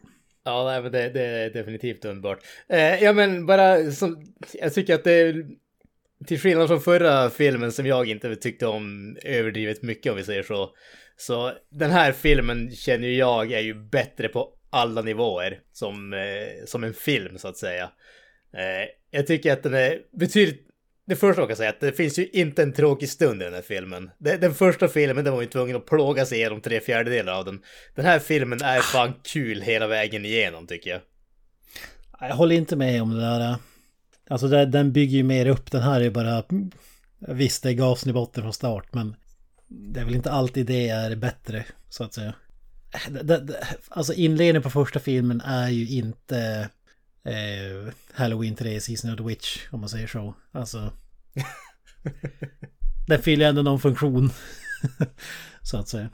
Ja, nej, men det, det är definitivt underbart. Eh, ja, men bara som, jag tycker att det är, till skillnad från förra filmen som jag inte tyckte om överdrivet mycket, om vi säger så. Så den här filmen känner jag är ju bättre på alla nivåer som, eh, som en film så att säga. Eh, jag tycker att den är betydligt... Det första jag kan säga att det finns ju inte en tråkig stund i den här filmen. Den, den första filmen, den var ju tvungen att plåga sig igenom tre fjärdedelar av den. Den här filmen är fan kul hela vägen igenom, tycker jag. Jag håller inte med om det där. Alltså det, den bygger ju mer upp. Den här är bara... Visst, det är gasen i botten från start, men det är väl inte alltid det är bättre, så att säga. Det, det, det, alltså inledningen på första filmen är ju inte... Eh, Halloween tre, Season of the Witch, om man säger så. Alltså den fyller ändå någon funktion så att säga.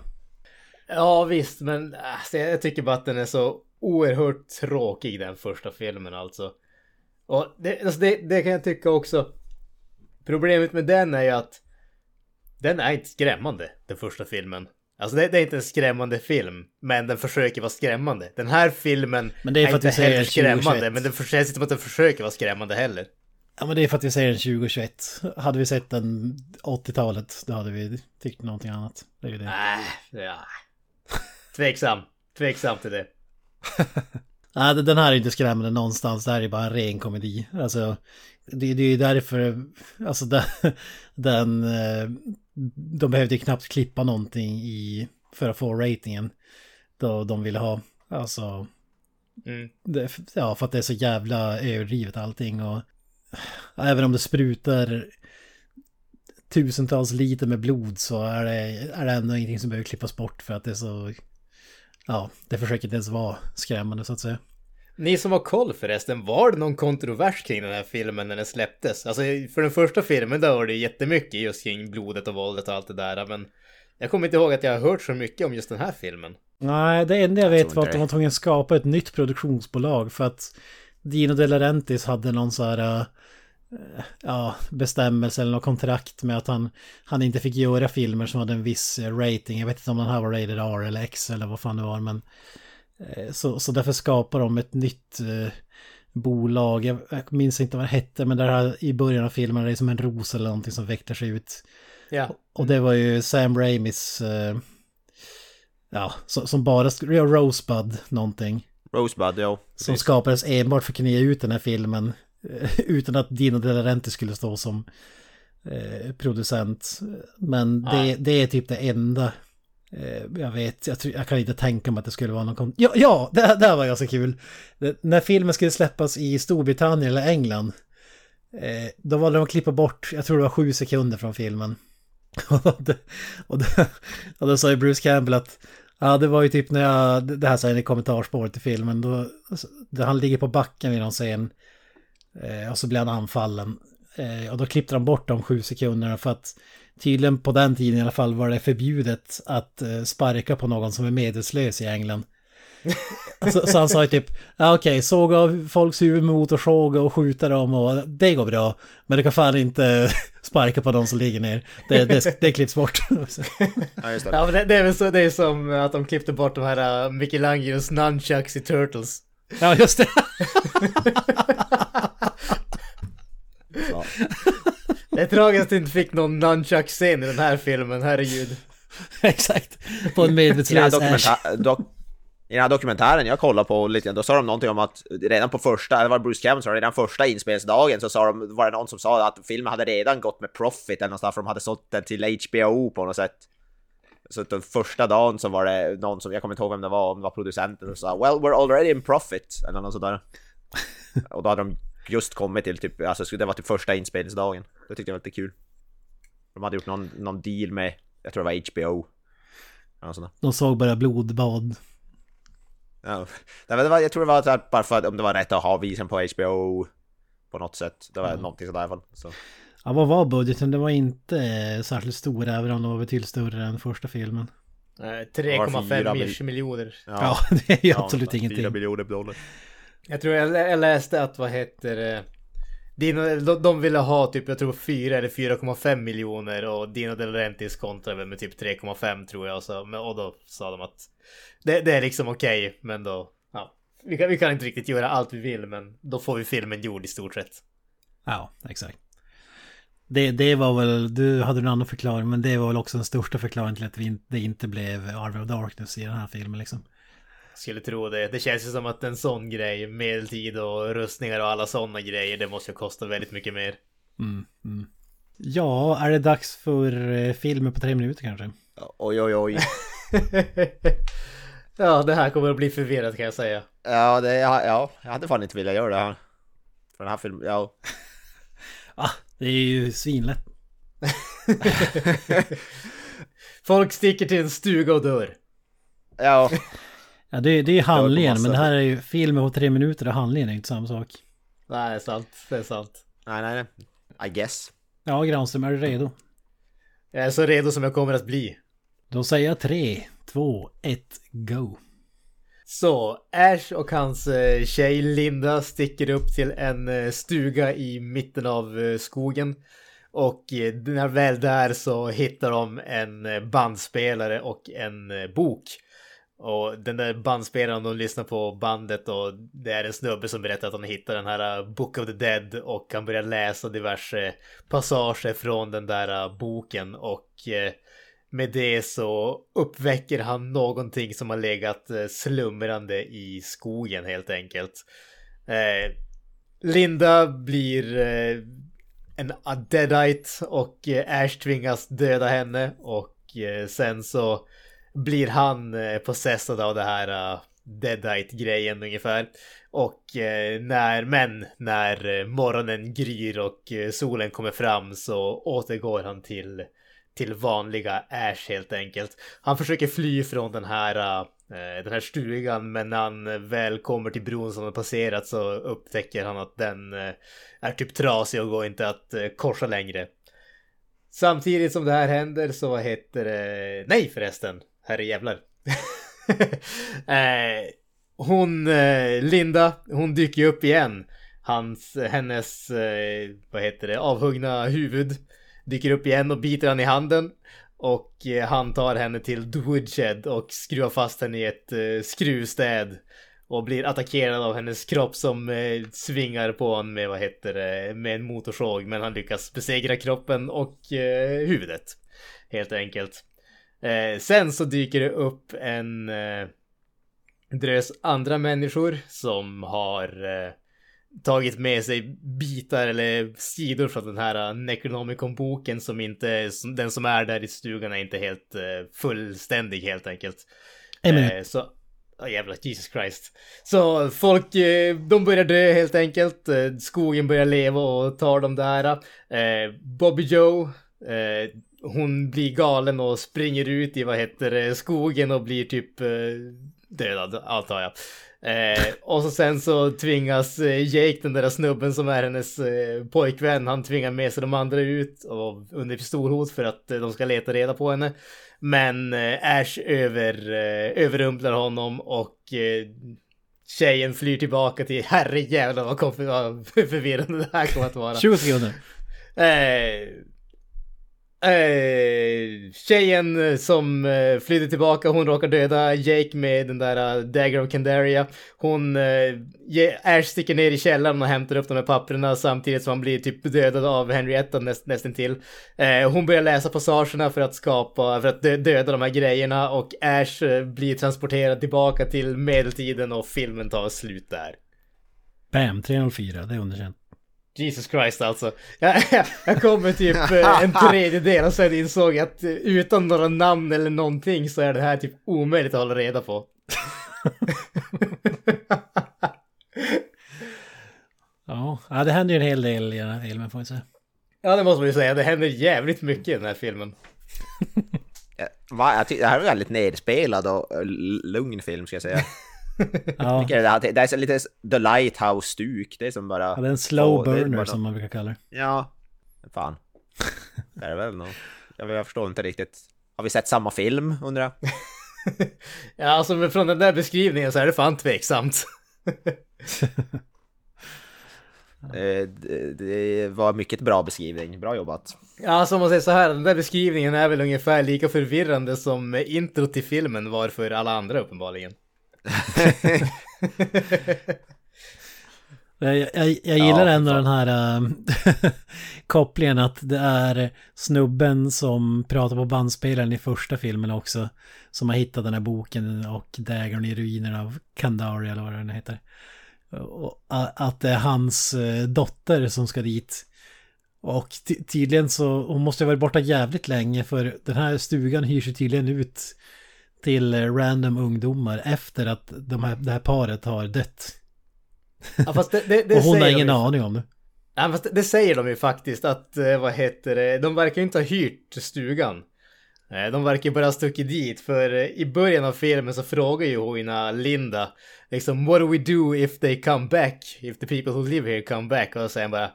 Ja visst, men alltså, jag tycker bara att den är så oerhört tråkig, den första filmen alltså. Och det, alltså, det, det kan jag tycka också. Problemet med den är ju att den är inte skrämmande, den första filmen. Alltså det, det är inte en skrämmande film, men den försöker vara skrämmande. Den här filmen men det är, för är att inte heller skrämmande, tjugo tjugoett. Men den känns inte som att den försöker vara skrämmande heller. Ja, men det är för att vi säger den tjugo tjugoett. Hade vi sett den åttiotalet, då hade vi tyckt någonting annat. Det är ju det. Äh, ja. Tveksam. Tveksam till det. Nej, den här är inte skrämmande någonstans. Det här är bara en ren komedi. Alltså, det, det är ju därför... Alltså, den... den de behövde knappt klippa någonting i, för att få ratingen då de ville ha. Alltså, mm. det, ja, för att det är så jävla överdrivet allting. Och, även om det sprutar tusentals liter med blod så är det, är det ändå ingenting som behöver klippas bort för att det är så... Ja, det försöker inte ens vara skrämmande så att säga. Ni som har koll förresten, var det någon kontrovers kring den här filmen när den släpptes? Alltså för den första filmen då var det jättemycket just kring blodet och våldet och allt det där. Men jag kommer inte ihåg att jag har hört så mycket om just den här filmen. Nej, det enda jag vet var att de var tvungen att skapa ett nytt produktionsbolag för att Dino De Laurentiis hade någon så här ja, bestämmelse eller något kontrakt med att han, han inte fick göra filmer som hade en viss rating. Jag vet inte om den här var rated R eller X eller vad fan det var, men... Så, så därför skapar de ett nytt eh, bolag. Jag, jag minns inte vad det hette, men det här i början av filmen det är som en ros eller någonting som växer sig ut. Yeah. Och, och det var ju Sam Raimis eh, ja, som, som bara Rosebud någonting. Rosebud, ja. Precis. Som skapades enbart för att knä ut den här filmen eh, utan att Dino De Laurentiis skulle stå som eh, producent. Men det, ah. det är typ det enda... Jag vet, jag, tror, jag kan inte tänka mig att det skulle vara någon... Kom- ja, ja det, det var ganska kul. Det, när filmen skulle släppas i Storbritannien eller England, eh, då valde de att klippa bort, jag tror det var sju sekunder från filmen. och, det, och, det, och då sa ju Bruce Campbell att ja, det var ju typ när jag... Det här säger i kommentarspåret i filmen. Då, då han ligger på backen vid någon scen eh, och så blir han anfallen. Eh, och då klippte de bort de sju sekunderna för att tydligen på den tiden i alla fall var det förbjudet att sparka på någon som är medvetslös i England. Så, så han sa ju typ, ja okej, okay, såg av folks huvud mot och såg och skjuta dem och det går bra. Men du kan fan inte sparka på dem som ligger ner. Det, det, det klipps bort. Ja, just det. Ja, men det, det är väl så, det är som att de klippte bort de här uh, Michelangelos nunchucks i Turtles. Ja, just det. Ja. Det är tragiskt att du inte fick någon nunchuck-scen i den här filmen, herregud. Exakt, på en medvetslös dokumenta- do- I den här dokumentären jag kollade på lite, då sa de någonting om att redan på första, det var Bruce Campbell som sa, redan första inspelningsdagen så sa de, var det någon som sa att filmen hade redan gått med profit eller någonstans, för de hade sålt den till H B O på något sätt. Så den första dagen så var det någon som, jag kommer inte ihåg vem det var, om det var producenten och sa, well we're already in profit, eller något sådär. Och då hade de just kommit till typ, alltså det var typ första inspelningsdagen. Det tyckte jag var lite kul. De hade gjort någon, någon deal med, jag tror det var H B O. Alltså. De såg bara blodbad. Ja, det var, jag tror det var att bara för att, om det var rätt att ha visen på H B O på något sätt. Det var mm. någonting sådär i alla fall. Så. Ja, vad var budgeten? Det var inte särskilt stor, även om det var betydligt större än första filmen. tre komma fem miljoner. Ja. Ja, det är ju ja, absolut ingenting. fyra miljoner dollar. Jag tror jag läste att vad heter Dino, de ville ha typ jag tror fyra eller fyra komma fem miljoner och Dino De Laurentiis kontrade med typ tre komma fem tror jag, så och då sa de att det, det är liksom okej, men då ja, vi kan, vi kan inte riktigt göra allt vi vill, men då får vi filmen gjord i stort sett. Ja, exakt. Det, det var väl, du hade en annan förklaring, men det var väl också den största förklaringen till att vi inte, det inte blev Army of Darkness i den här filmen liksom. Skulle tro det. Det känns ju som att en sån grej, medeltid och rustningar och alla sådana grejer, det måste ju kosta väldigt mycket mer. Mm, mm. Ja, är det dags för filmen på tre minuter kanske? Oj, oj, oj. Ja, det här kommer att bli förvirrat kan jag säga. Ja, det, ja jag hade fan inte velat göra det här. För den här filmen, ja. Ah, det är ju svinlätt. Folk sticker till en stuga och dör. Ja. Ja, det, det är handlingen, men det här är ju filmen på tre minuter och handlingen är inte samma sak. Nej, det är sant. Det är sant. Nej, nej, nej. I guess. Ja, Granström, är du redo? Jag är så redo som jag kommer att bli. Då säger jag tre, två, ett, go. Så, Ash och hans tjej Linda sticker upp till en stuga i mitten av skogen. Och när väl där så hittar de en bandspelare och en bok. Och den där bandspelaren, de lyssnar på bandet och det är en snubbe som berättar att han hittar den här Book of the Dead och han börjar läsa diverse passager från den där boken och med det så uppväcker han någonting som har legat slumrande i skogen helt enkelt. Linda blir en deadite och Ash tvingas döda henne och sen så blir han possessad av det här uh, deadite-grejen ungefär. Och uh, när, men när morgonen gryr och uh, solen kommer fram så återgår han till, till vanliga Ash helt enkelt. Han försöker fly från den här, uh, den här stugan, men när han väl kommer till bron som har passerat så upptäcker han att den uh, är typ trasig och går inte att uh, korsa längre. Samtidigt som det här händer så vad heter det? Uh, nej förresten. Herre jävlar. eh, hon, eh, Linda, hon dyker upp igen. Hans, hennes, eh, vad heter det, avhuggna huvud dyker upp igen och biter han i handen. Och eh, han tar henne till The Woodshed och skruvar fast henne i ett eh, skruvstäd. Och blir attackerad av hennes kropp som eh, svingar på honom med, vad heter det, med en motorsåg. Men han lyckas besegra kroppen och eh, huvudet, helt enkelt. Eh, sen så dyker det upp en eh, drös andra människor som har eh, tagit med sig bitar eller sidor från den här Necronomicon-boken som inte, som, den som är där i stugan är inte helt eh, fullständig helt enkelt. Eh, så, oh, jävla Jesus Christ. Så folk, eh, de börjar dö helt enkelt. Eh, skogen börjar leva och tar dem där. Eh, Bobby Joe... Eh, hon blir galen och springer ut i vad heter det, skogen och blir typ eh, dödad, antar jag. Eh, och så sen så tvingas Jake, den där snubben som är hennes eh, pojkvän, han tvingar med sig de andra ut och, under pistolhot för att eh, de ska leta reda på henne. Men eh, Ash över, eh, överrumplar honom och eh, tjejen flyr tillbaka till herre jävlar vad, konf- vad förvirrande det här kommer att vara. tjugo sekunder. Eh... Eh, tjejen som eh, flydde tillbaka, hon råkar döda Jake med den där uh, Dagger of Candaria. Hon, eh, Ash sticker ner i källaren och hämtar upp de här papperna samtidigt som han blir typ dödad av Henrietta näst, nästan till. Eh, hon börjar läsa passagerna för att skapa, för att dö, döda de här grejerna och Ash eh, blir transporterad tillbaka till medeltiden och filmen tar slut där. Bam, tre noll fyra, det är underkänt. Jesus Christ alltså. Jag, jag kommer typ en tredjedel och sen insåg jag att utan några namn eller någonting så är det här typ omöjligt att hålla reda på. Ja, det händer ju en hel del i den här filmen får jag säga. Ja, det måste man ju säga. Det händer jävligt mycket i den här filmen. Va? Det här är en väldigt nedspelad och lugn film ska jag säga. Ja. Det, här, det är lite The Lighthouse-stuk. Det är som bara... Ja, det är en slow oh, burner bara, som man brukar kalla det. Ja, fan. Det är väl nog. Jag, jag förstår inte riktigt. Har vi sett samma film, undrar jag? Ja, alltså från den där beskrivningen så är det fan tveksamt. det, det var mycket bra beskrivning. Bra jobbat. Ja, som man säger så här. Den där beskrivningen är väl ungefär lika förvirrande som intro till filmen var för alla andra uppenbarligen. Jag, jag, jag gillar ja, ändå fan. Den här äh, kopplingen att det är snubben som pratar på bandspelaren i första filmen också som har hittat den här boken och dägern i ruinerna av Kandari eller vad den heter. Och att det är hans dotter som ska dit. Och ty- tydligen så hon måste ha varit borta jävligt länge, för den här stugan hyrs ju tydligen ut till random ungdomar efter att de här, det här paret har dött. Ja, fast det, det, det och hon har ingen de ju, aning om det. Ja, fast det, det säger de ju faktiskt att, vad heter det, de verkar inte ha hyrt stugan. De verkar bara ha stuckit dit, för i början av filmen så frågar ju hon Linda liksom, what do we do if they come back? If the people who live here come back? Och då säger hon bara,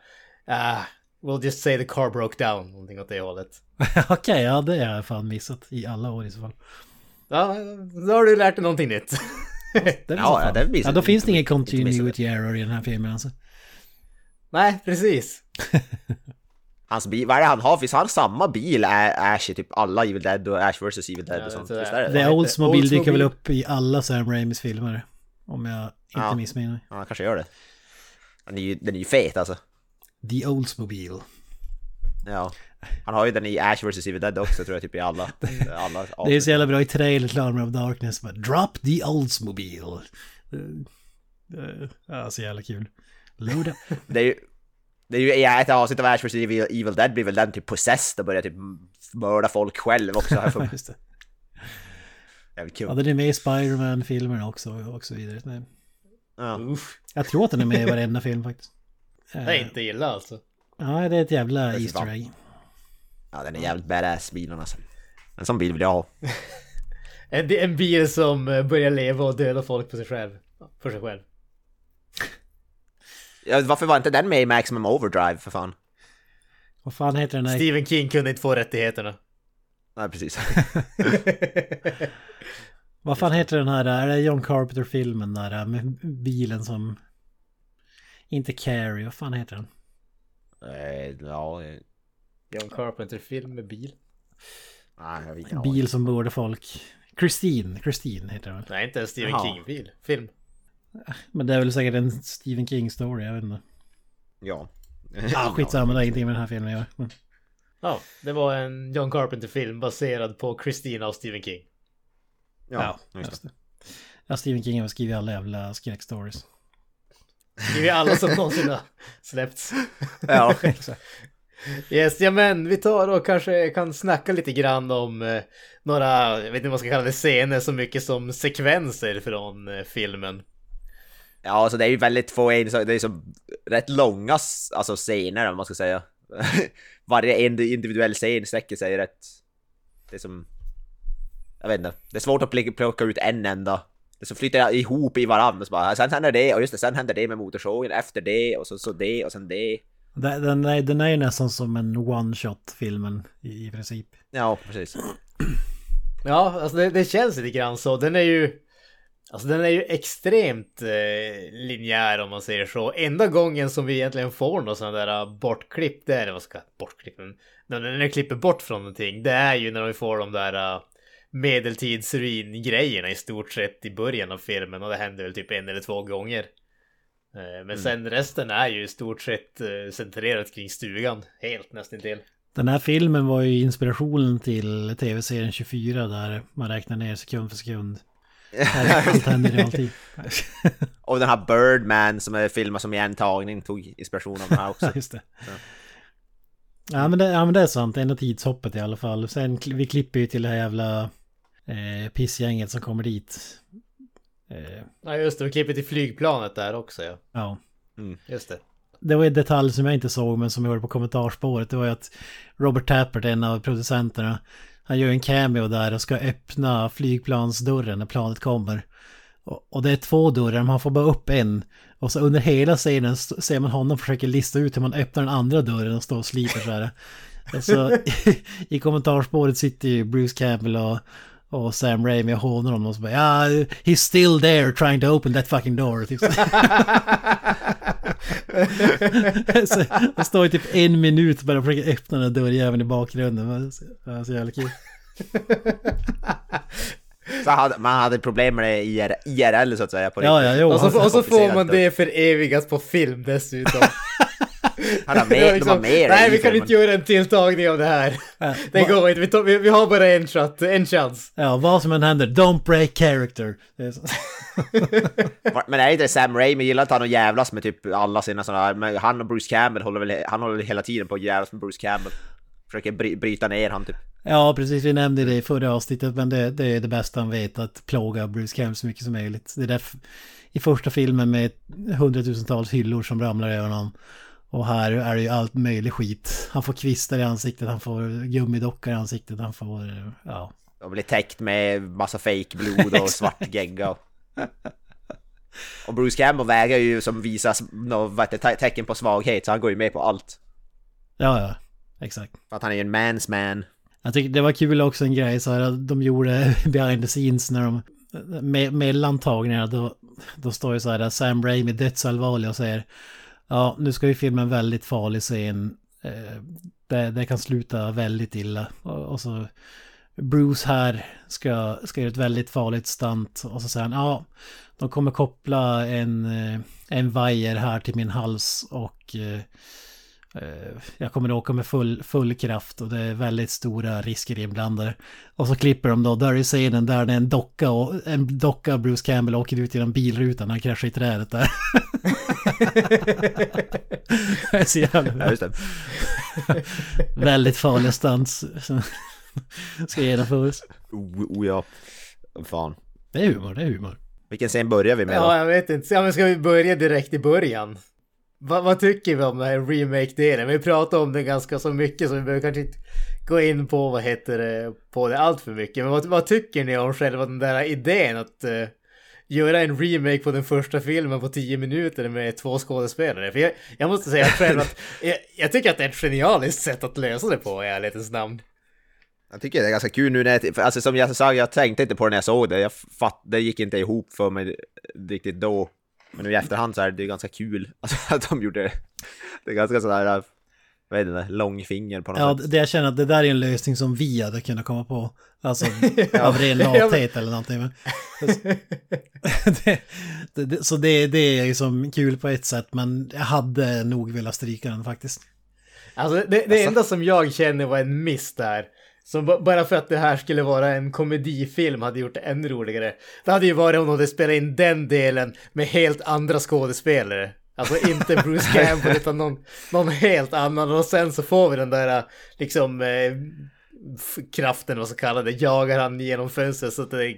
ah, we'll just say the car broke down. Någonting åt det hållet. Okej, okay, ja det har jag fan missat i alla år i så fall. Ja, då har du lärt dig någonting nytt. Det ja, ja, det ja, då finns det ingen continuity error i den här filmen alltså. Nej, precis. Hans bil, vad är det han har? Finns han samma bil? Ash är typ alla Evil Dead och Ash versus. Evil Dead och sånt. Det är Oldsmobile dyker väl upp i alla Sam Raimis filmer, om jag inte ja. missminner. Ja, kanske gör det. Den är ju, den är ju fet alltså. The Oldsmobile. Ja. Han har ju den i Ash versus. Evil Dead också, tror jag, typ i alla. alla det är så jävla bra i trailern till Army of Darkness. But drop the Oldsmobile. Ja, så jävla kul. Loda. det är ju det är ju ja, ett avsnitt av Ash versus. Evil, Evil Dead blir väl den typ possessed och börjar typ mörda folk själv också. Här för... Just det. Jävligt kul. Ja, den är med i Spider-Man-filmer också och så vidare. Nej. Ja. Jag tror att den är med i varenda film faktiskt. Det är inte illa alltså. Ja, det är ett jävla är easter egg. Ja, den är jävligt badass bilen alltså. En sån bil vill jag ha. en, en bil som börjar leva och döda folk på sig själv. För sig själv. Ja, varför var inte den med i Maximum Overdrive för fan? Vad fan heter den här? Stephen King kunde inte få rättigheterna. Nej, precis. Vad fan heter den här? Är det John Carpenter-filmen där med bilen som... Inte Carrie, vad fan heter den? Nej, ja... John Carpenter-film med bil. Ah, jag vet, jag bil som mördar folk. Christine, Christine heter den. Nej, inte en Stephen Aha. King-bil. Film. Men det är väl säkert en Stephen King-story, jag vet inte. Ja. Ah, skitsamma, det är ingenting med den här filmen jag. Men... Ja, det var en John Carpenter-film baserad på Christine av Stephen King. Ja, ja just det. Ja, Stephen King har skrivit alla jävla skräckstories. Skriver alla som någonsin har släppts. Ja, exakt. Yes, ja men vi tar och kanske kan snacka lite grann om eh, några, jag vet inte vad man ska kalla det, scener så mycket som sekvenser från eh, filmen. Ja, alltså det är ju väldigt få, det är som rätt långa alltså, scener om man ska säga. Varje individuell scen sträcker sig rätt, det är som, jag vet inte, det är svårt att plocka ut en enda. Det så flyttar ihop i varandra och så bara, sen händer det och just det, sen händer det med motorsågen, efter det och så, så det och sen det. Den är, den är ju nästan som en one-shot-filmen i, i princip. Ja, precis. Ja, alltså det, det känns lite grann så. Den är ju, alltså den är ju extremt eh, linjär om man säger så. Enda gången som vi egentligen får någon sån där bortklipp, det är, vad ska jag säga, bortklippen? När den klipper bort från någonting, det är ju när vi får de där uh, medeltidsruin-grejerna i stort sett i början av filmen, och det händer väl typ en eller två gånger. Men sen mm. resten är ju i stort sett centrerat kring stugan, helt nästan till. Den här filmen var ju inspirationen till tv-serien tjugofyra där man räknar ner sekund för sekund. Allt händer i alltid. Och den här Birdman som är filmad som i en tagning tog inspiration av den här också. Just det. Ja. Ja, men det. Ja men det är sant, det är ändå tidshoppet i alla fall. Sen vi klipper ju till det här jävla eh, pissgänget som kommer dit. Ja just det, vi klipper till flygplanet där också. Ja, ja. Mm. Just det. Det var en detalj som jag inte såg men som jag hörde på kommentarsspåret. Det var ju att Robert Tappert, en av producenterna, han gör en cameo där och ska öppna flygplansdörren när planet kommer. Och, och det är två dörrar, man får bara upp en. Och så under hela scenen ser man honom försöka lista ut hur man öppnar den andra dörren och står och slipar så här. Och så i, i kommentarsspåret sitter ju Bruce Campbell och Och Sam Raimi hånar honom och så bara, ja, he's still there trying to open that fucking door. Så han står i typ en minut bara och försöker öppna den där dörrjäveln i bakgrunden. Det var så jävla kul. Så hade, man hade problem med det i I R L så att säga på ja, ja, jo, och, så, och så får man det för evigast på film dessutom. Han har med, liksom, de har med nej, vi kan inte göra en tilltagning av det här. Ja, det va? Går inte. Vi, to- vi, vi har bara en, shot, en chans. Ja, vad som än händer. Don't break character. Det är så. Men är inte Sam Raimi gillar att han och jävlas med typ alla sina sådana här. Men han och Bruce Campbell håller väl han håller hela tiden på att jävlas med Bruce Campbell. Försöker bry- bryta ner han typ. Ja, precis. Vi nämnde det i förra avsnittet, men det, det är det bästa han vet, att plåga Bruce Campbell så mycket som möjligt. Det är därför, i första filmen med hundratusentals hyllor som ramlar över honom. Och här är det ju allt möjligt skit. Han får kvistar i ansiktet, han får gummidockar i ansiktet, han får... Ja. De blir täckt med massa fake blod och svart gegga. Och Bruce Campbell väger ju som visas något tecken på svaghet, så han går ju med på allt. Ja, ja. Exakt. För att han är ju en man's man. Jag tycker det var kul också en grej så här, att de gjorde behind the scenes när de... Med, mellan tagningarna, då, då står ju så här att Sam Raimi dödsallvarlig och säger... Ja, nu ska ju filmen en väldigt farlig scen. Eh, det, det kan sluta väldigt illa. Och, och så Bruce här ska, ska göra ett väldigt farligt stunt. Och så säger han, ja, de kommer koppla en, en vajer här till min hals. Och eh, jag kommer åka med full, full kraft. Och det är väldigt stora risker inblandade. Och så klipper de då, där i scenen där det är en docka. Och en docka av Bruce Campbell åker ut genom bilrutan. Han kraschar i trädet där. Ja, just det. Väldigt farlig stans som ska genomföras. Oh, oh ja, fan. Det är humor, det är humor. Vilken scen börjar vi med då? Ja, jag vet inte. Ja, men ska vi börja direkt i början? Va, vad tycker vi om den här remake-delen? Vi pratar om den ganska så mycket så vi behöver kanske inte gå in på vad heter det, på det allt för mycket. Men vad, vad tycker ni om själva den där idén att... göra en remake på den första filmen på tio minuter med två skådespelare. För jag, jag måste säga själv att jag, jag tycker att det är ett genialiskt sätt att lösa det på i ärlighetens namn. Jag tycker det är ganska kul nu. När jag, alltså som jag sa, jag tänkte inte på det när jag såg det. Jag fatt, det gick inte ihop för mig riktigt då. Men nu i efterhand så är det ganska kul alltså, att de gjorde det. Det är ganska sådär... Vad är det där? Långfinger på något ja, sätt. Ja, det jag känner att det där är en lösning som vi hade kunnat komma på. Alltså ja, av ren lathet eller någonting. Men, det, det, så det, det är ju som kul på ett sätt, men jag hade nog velat stryka den faktiskt. Alltså det, det alltså. Enda som jag känner var en miss där. Som b- bara för att det här skulle vara en komedifilm hade gjort det ännu roligare. Det hade ju varit om de hade spelat in den delen med helt andra skådespelare. Alltså inte Bruce Campbell utan någon, någon helt annan. Och sen så får vi den där liksom eh, kraften, vad så kallade, jagar han genom fönstret så att, det,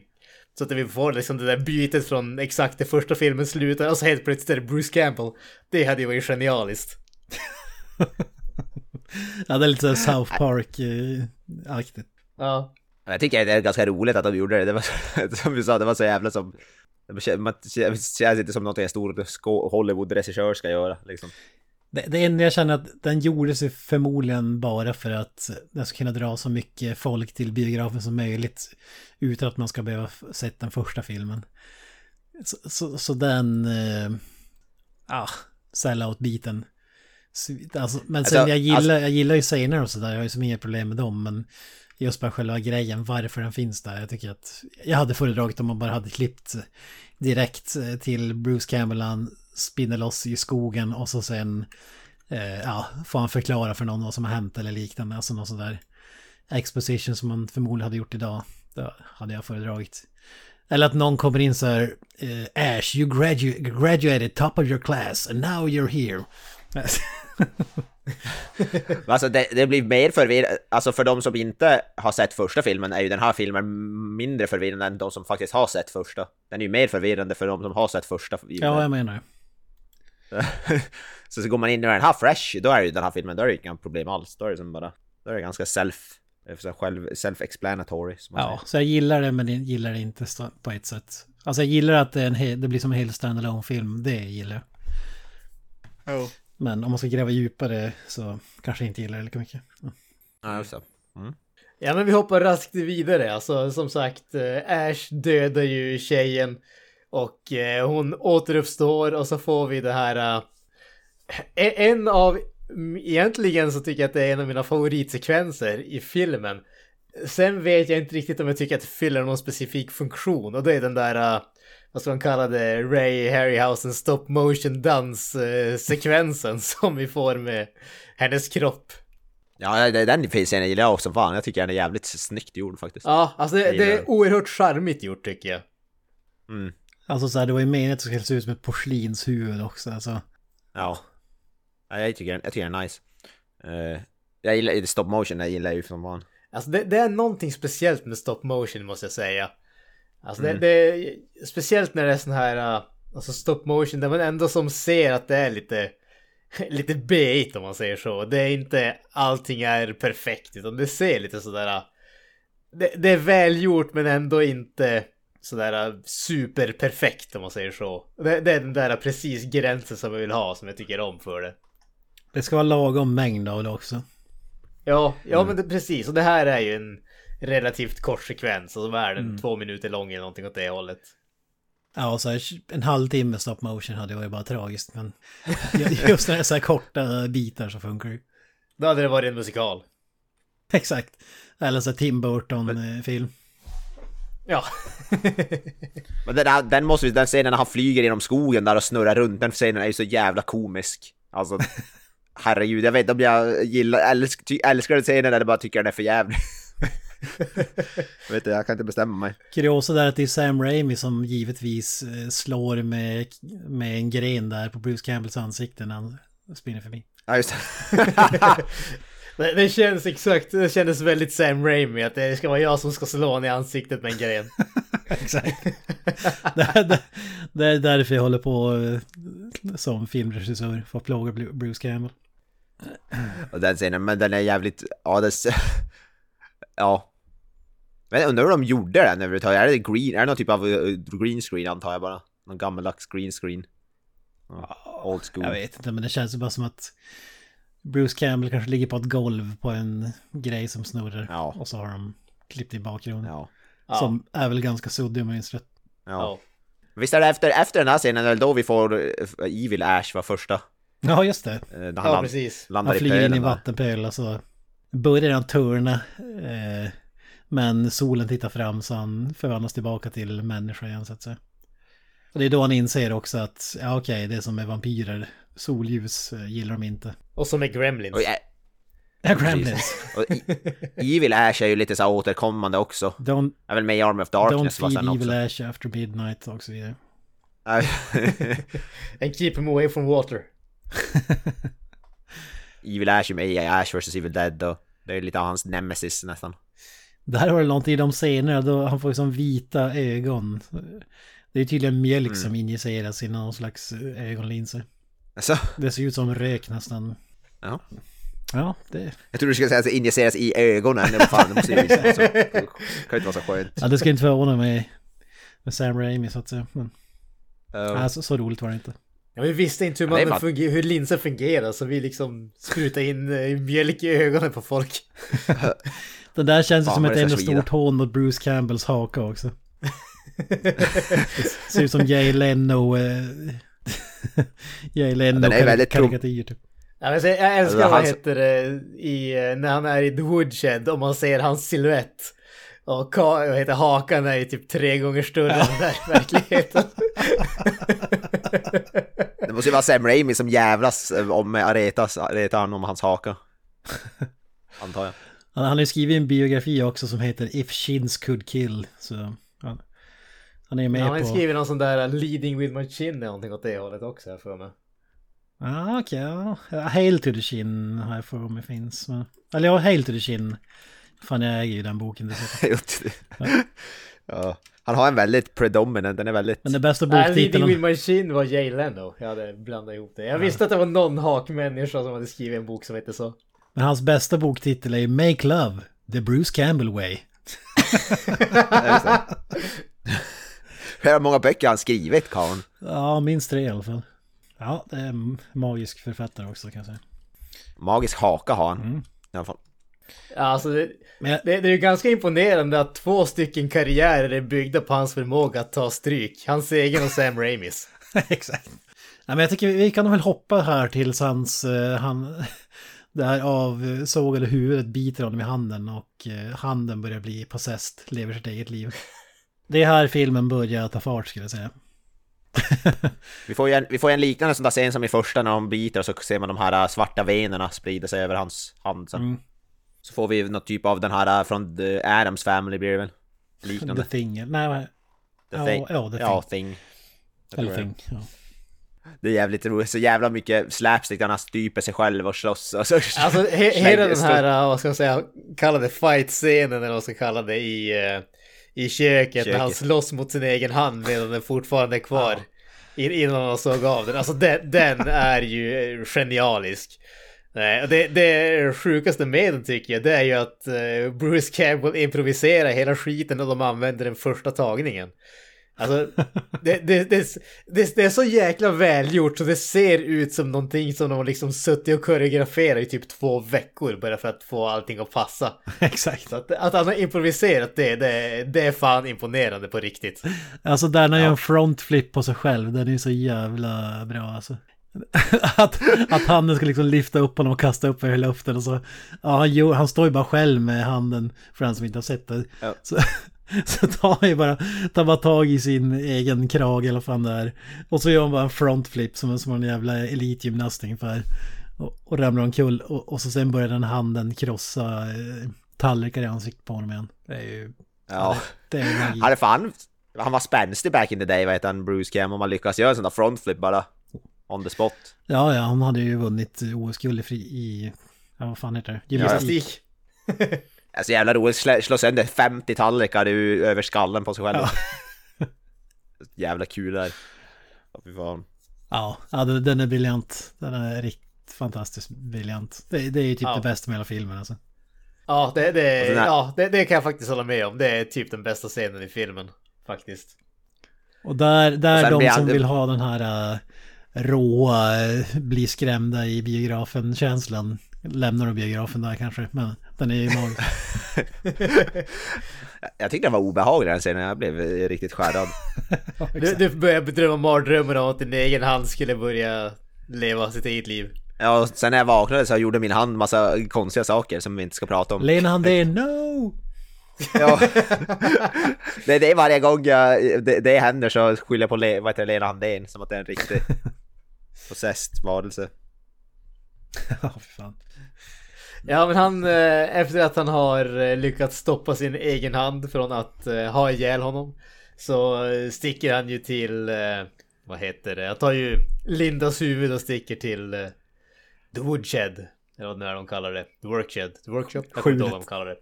så att vi får liksom det där bytet från exakt det första filmen slutar. Och så helt plötsligt är det Bruce Campbell. Det hade ju varit genialiskt. Ja, det är lite South Park-aktigt. Ja. Jag tycker det är ganska roligt att de gjorde det. Det var, som vi sa, det var så jävla som... Man känns inte som något en stor Hollywood-regissör ska göra. Liksom. Det, det enda jag känner att den gjorde sig förmodligen bara för att den ska kunna dra så mycket folk till biografen som möjligt utan att man ska behöva sett den första filmen. Så, så, så den eh, ah, sell-out-biten. Alltså, men sen, alltså, jag, gillar, alltså... jag gillar ju scener och sådär, jag har ju som inga problem med dem, men just bara själva grejen, varför den finns där. Jag tycker att jag hade föredragit om man bara hade klippt direkt till Bruce Campbell, han spinner loss i skogen och så sen eh, ja, får han förklara för någon vad som har hänt eller liknande. Alltså någon sån där exposition som man förmodligen hade gjort idag. Det hade jag föredragit. Eller att någon kommer in så här, eh, Ash, you gradu- graduated top of your class and now you're here. Alltså det, det blir mer förvirrande. Alltså för de som inte har sett första filmen är ju den här filmen mindre förvirrande än de som faktiskt har sett första. Den är ju mer förvirrande för de som har sett första filmen. Ja, jag menar ju. Så, så går man in i den här fresh, då är ju den här filmen, då är det inga problem alls. Då är det som bara, då är det ganska self, self-explanatory som man ja, säger. Så jag gillar det, men jag gillar det inte på ett sätt. Alltså jag gillar att det, är en he- det blir som en hel standalone film. Det gillar jag. Oh. Men om man ska gräva djupare så kanske inte gillar det lika mycket. Mm. Mm. Ja, men vi hoppar raskt vidare. Alltså, som sagt, Ash dödar ju tjejen och eh, hon återuppstår och så får vi det här... Eh, en av... Egentligen så tycker jag att det är en av mina favoritsekvenser i filmen Sen vet jag inte riktigt om jag tycker att det fyller någon specifik funktion. Och det är den där, uh, vad ska man kalla det, Ray Harryhausen stop motion dans-sekvensen uh, som vi får med hennes kropp. Ja, den filmen gillar jag också fan. Jag tycker den är jävligt snyggt gjord faktiskt. Ja, alltså det, det är oerhört charmigt gjort tycker jag. Mm. Alltså så här, det var ju meningen att det skulle se ut som ett porslinshuvud också. Alltså. Ja. ja, jag tycker, jag tycker den är nice. Uh, jag gillar stop motion, jag gillar ju som fan. Alltså det, det är någonting speciellt med stop motion måste jag säga. Alltså mm. det, det speciellt när det är sån här alltså stop motion där man ändå som ser att det är lite lite bait om man säger så. Det är inte allting är perfekt utan det ser lite sådär det, det är välgjort men ändå inte sådär superperfekt om man säger så. Det, det är den där precis gränsen som jag vill ha som jag tycker om för det. Det ska vara lagom mängd av det också. Ja, ja mm. men det, precis. Och det här är ju en relativt kort sekvens. Och så är den mm. två minuter lång eller någonting åt det hållet. Ja, så här, en halvtimme stop motion hade varit bara tragiskt. Men just när det är så här korta bitar så funkar det. Då hade det varit en musikal. Exakt. Eller så här Tim Burton-film. Ja. Men den, här, den måste vi, den scenen när han flyger genom skogen där och snurrar runt. Den scenen är ju så jävla komisk. Alltså... Herregud, jag vet inte om jag gillar älsk, ty, älskar det scenen eller bara tycker den är för jävlig. Jag vet inte, jag kan inte bestämma mig. Kuriosa där att det är Sam Raimi som givetvis slår med, med en gren där på Bruce Campbells ansikte när han spinner förbi. Ja, just det. det, det känns exakt, det kändes väldigt Sam Raimi att det ska vara jag som ska slå honom i ansiktet med en gren. Exakt. det, det, det är därför jag håller på som filmregissör för att plåga Bruce Campbell. Och den scenen, men den är jävligt... Ja, det, ja. Men jag undrar hur de gjorde den överhuvudtaget. Är det green, är det någon typ av green screen antar jag bara? Någon gammaldags green screen. Old school. Jag vet inte, men det känns bara som att Bruce Campbell kanske ligger på ett golv på en grej som snurrar. Ja. Och så har de klippt i bakgrunden. Ja. Som ja. Är väl ganska suddig om jag minns rätt. Ja. Visst är det efter, efter den här scenen då vi får Evil Ash var första. Ja, just det. Han ja, land, precis. Han flyger in i vattenpölen och så börjar han turna. Eh, men solen tittar fram så han förvandlas tillbaka till människa igen så att säga. Och det är då han inser också att ja okej, okay, det är som med vampyrer. Solljus gillar de inte. Och som är gremlins. Och, ja, Gremlins. Evil Ash är ju lite så återkommande också. Don't, jag vill med i Army of Darkness. Don't feed Evil Ash after midnight och så vidare. And keep him away from water. Evil Ash är med i Ash versus. Evil Dead och det är lite av hans nemesis nästan. Där har det någonting i de scenerna då han får ju som vita ögon. Det är tydligen mjölk mm. som injiceras i någon slags ögonlinser. Alltså. Det ser ut som rök nästan. Ja. Ja, det... Jag tror du skulle säga att det injiceras i ögonen. Det, fan, det, måste ju visa, så, det kan ju inte vara så skönt. Ja, det ska inte förvåna mig med Sam Raimi så att säga. Men, um. alltså, så roligt var det inte. Ja, vi visste inte hur, man bara... funger- hur linser fungerar så vi liksom sprutade in uh, mjölk i ögonen på folk. Den där känns fan, som ett enda stort hån mot Bruce Campbells haka också. Det ser ut som Jay Leno. Uh, Jay Leno ja, karikatyr typ. Jag älskar vad han heter i, när han är i The Woodshed och man ser hans silhuett och vad heter, hakan är ju typ tre gånger större än där, verkligheten. Det måste ju vara Sam Raimi som jävlas om Aretas, Aretan om hans haka. Antar jag. Han har ju skrivit en biografi också som heter If Chins Could Kill. Så han, han är med ja, på... Han har skrivit någon sån där Leading With My Chin eller någonting åt det hållet också för mig. Ah, okej, okay, ja. Hail to the Chin har jag för mig finns. Men... Eller ja, Hail to the Chin. Fan, jag äger ju den boken. ja. Ja. Han har en väldigt predominant, den är väldigt... Men det bästa boktiteln... Leading With My Chin var Jay Leno. Jag hade blandat ihop det. Jag ja. visste att det var någon hakmänniska som hade skrivit en bok som heter så. Men hans bästa boktitel är Make Love, The Bruce Campbell Way. Hur många böcker han skrivit, Karn? Ja, minst tre i alla fall. Ja, det är magisk författare också kan jag säga. Magisk haka har han mm. i alla fall. Alltså det, det, det är ju ganska imponerande att två stycken karriärer är byggda på hans förmåga att ta stryk. Hans egen och Sam Raimis. Exakt. Ja, men jag tycker vi, vi kan väl hoppa här tills hans, han, där av sågade huvudet biter honom i handen och handen börjar bli possessed, lever sitt eget liv. Det är här filmen börjar ta fart, skulle jag säga. vi, får ju en, vi får ju en liknande sån där scen som i första när de biter och så ser man de här svarta venerna sprida sig över hans hand. Så, mm. så får vi något typ av den här från The Addams Family, blir det väl? Liknande. The Thing. Nej, the oh, thing. Oh, the thing. Ja, Thing. Eller Thing, ja. Det är jävligt roligt, så jävla mycket slapstick där han styper sig själv och slåss. Alltså he- hela den här, vad ska jag säga, kallade fight-scenen eller vad ska jag kalla det, i, i köket, köket när han slåss mot sin egen hand medan den fortfarande är kvar ja. innan han såg av den. Alltså den, den är ju genialisk. Det, det sjukaste med den tycker jag, det är ju att Bruce Campbell improviserar hela skiten när de använder den första tagningen. Alltså, det, det, det, det, det är så jäkla välgjort så det ser ut som någonting som de har liksom suttit och koreograferat i typ två veckor bara för att få allting att passa. Exakt. Att, att han har improviserat det, det, det är fan imponerande på riktigt. Alltså där när jag en frontflip på sig själv, den är så jävla bra alltså. att, att handen ska liksom lyfta upp honom och kasta upp i luften och så, ja, han, han står ju bara själv med handen för han som inte har sett det. Ja. Så Så tar han ju bara, tar bara tag i sin egen krag eller fan där. Och så gör han bara en frontflip som, som en jävla elitgymnast ungefär. Och, och ramlar omkull. Och, och så sen börjar den handen krossa eh, tallrikar i ansiktet på honom igen. Det är ju... Ja. Det, det är ju... Ja, det fan, han var spänstig back in the day, vad heter han, Bruce Campbell. Man lyckas göra en sån där frontflip bara. On the spot. Ja, ja, han hade ju vunnit oskuldig i... Ja, vad fan heter det? Gymnastik. Ja. Alltså jävla roligt, slå, slå sönder femtio tallrikar över skallen på sig själv. Ja. Jävla kul där. Ja, ja, den är briljant. Den är riktigt fantastiskt briljant. Det, det är ju typ ja. det bästa med hela filmen alltså. Ja, det, det, här... ja det, det kan jag faktiskt hålla med om. Det är typ den bästa scenen i filmen, faktiskt. Och där, där och de som jag... vill ha den här äh, råa, äh, bli skrämda i biografen-känslan, lämnar du biografen där kanske, men den är ju mag. Jag tyckte den var obehaglig den scenen, jag blev riktigt skärrad. du, du börjar bedrömma mardrömmar om att din egen hand skulle börja leva sitt eget liv. Ja, och sen när jag vaknade så gjorde min hand massa konstiga saker som vi inte ska prata om. Lena hand är no! Ja. det, det är varje gång jag, det, det händer så skyller jag på Le, vad heter Lena Handén, som att det är en riktig possessed varelse. Ja, fan. Ja, men han, efter att han har lyckats stoppa sin egen hand från att ha ihjäl honom, så sticker han ju till, vad heter det, jag tar ju Lindas huvud och sticker till The Woodshed, eller vad de kallar det, The Workshed, The Workshop, jag kommer inte ihåg vad de kallar det.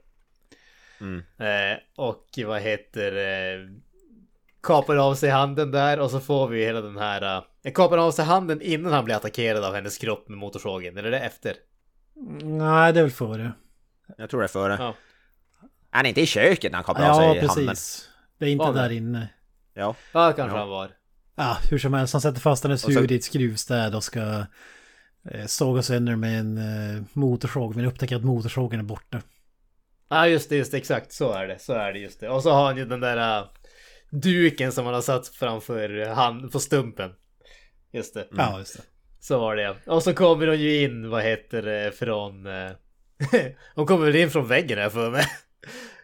Mm. Och vad heter det, kapar av sig handen där, och så får vi hela den här, jag kapar av sig handen innan han blir attackerad av hennes kropp med motorsågen, eller är det efter? Nej, det är väl före. Jag tror det är före. Ja. Han är inte i köket när han kapar ja, av sig precis. handen. Ja, precis. Det är inte var där det? inne. Ja, ja kanske ja. han var. Ja, hur som helst, han sätter fast hennes huvud i ett skruvstäd och ska eh, såga sönder med en eh, motorsåg, men upptäcker att motorsågen är borta. Ja, just det, just det, exakt, så är det, så är det, just det. Och så har han ju den där... Uh, duken som han har satt framför hand på stumpen. Just det. Mm. Ja, just det. Så var det. Och så kommer hon ju in, vad heter det, från... hon kommer väl in från väggen här för mig.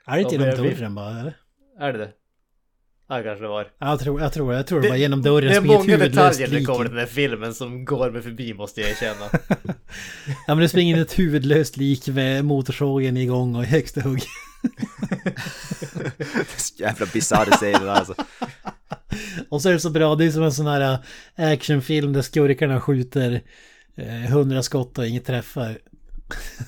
Är det inte genom dörren bara, eller? Är det det? Ja, kanske det var. Ja, jag tror, jag tror, jag tror det, det var genom dörren. Det är många detaljer det kommer i den här filmen som går med förbi, måste jag erkänna. Ja, men det springer in ett huvudlöst lik med motorsågen igång och i högsta hugg. Jävla bizarr scenen alltså. Och så är det så bra, det är som en sån här actionfilm där skurkarna skjuter hundra eh, skott och inget träffar.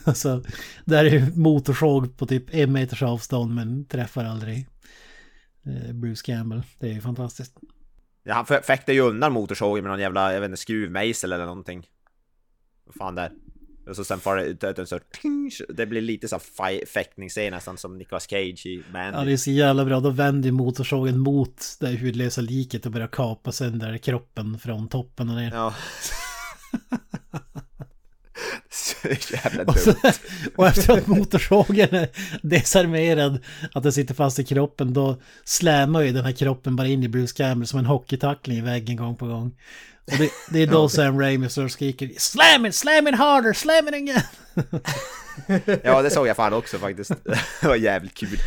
Alltså, där är ju motorsåg på typ en meters avstånd men träffar aldrig eh, Bruce Campbell, det är ju fantastiskt. Ja, han fäktar ju undan motorsågen med någon jävla, jag vet inte, skruvmejsel eller någonting. Vad fan där. Och så sen får det en sorts... Det blir lite så här fäktningsscen nästan som Nicolas Cage i Mandy. Ja, det är så jävla bra. Då vänder motorsågen mot det hudlösa liket och börjar kapa sönder kroppen från toppen och ner. Ja. Så jävla dumt. Och, så, och efter att motorsågen är desarmerad, att den sitter fast i kroppen, då slämmar ju den här kroppen bara in i Bruce Campbell som en hockeytackling i väggen gång på gång. Och det, det är då Sam Raimi som skriker "Slam it, slam it harder, slam it again!" Ja, det såg jag fan också faktiskt. Det var jävligt kul.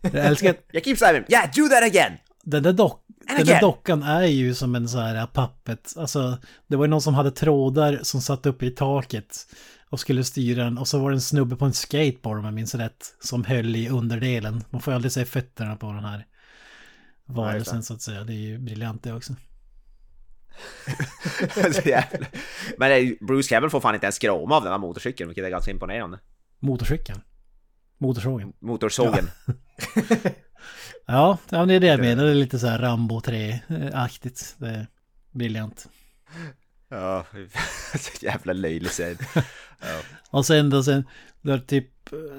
Jag älskar... Jag keep Simon. Yeah, do that again! Den där, dock... Den där dockan är ju som en så här pappet. Alltså, det var någon som hade trådar som satt uppe i taket och skulle styra den. Och så var det en snubbe på en skateboard, om jag minns rätt, som höll i underdelen. Man får aldrig se fötterna på den här varelsen, nej, så att säga. Det är ju briljant det också. Men Bruce Campbell får fan inte ens skråma av den här motorcykeln, vilket är ganska imponerande. Motorcykeln? Motorsågen? Motorsågen. Ja, ja, det är det jag menar. Det är lite så här Rambo tre-aktigt. Det är briljant. Ja, jävla löjlig scen. Ja. Och sen då, sen, då typ,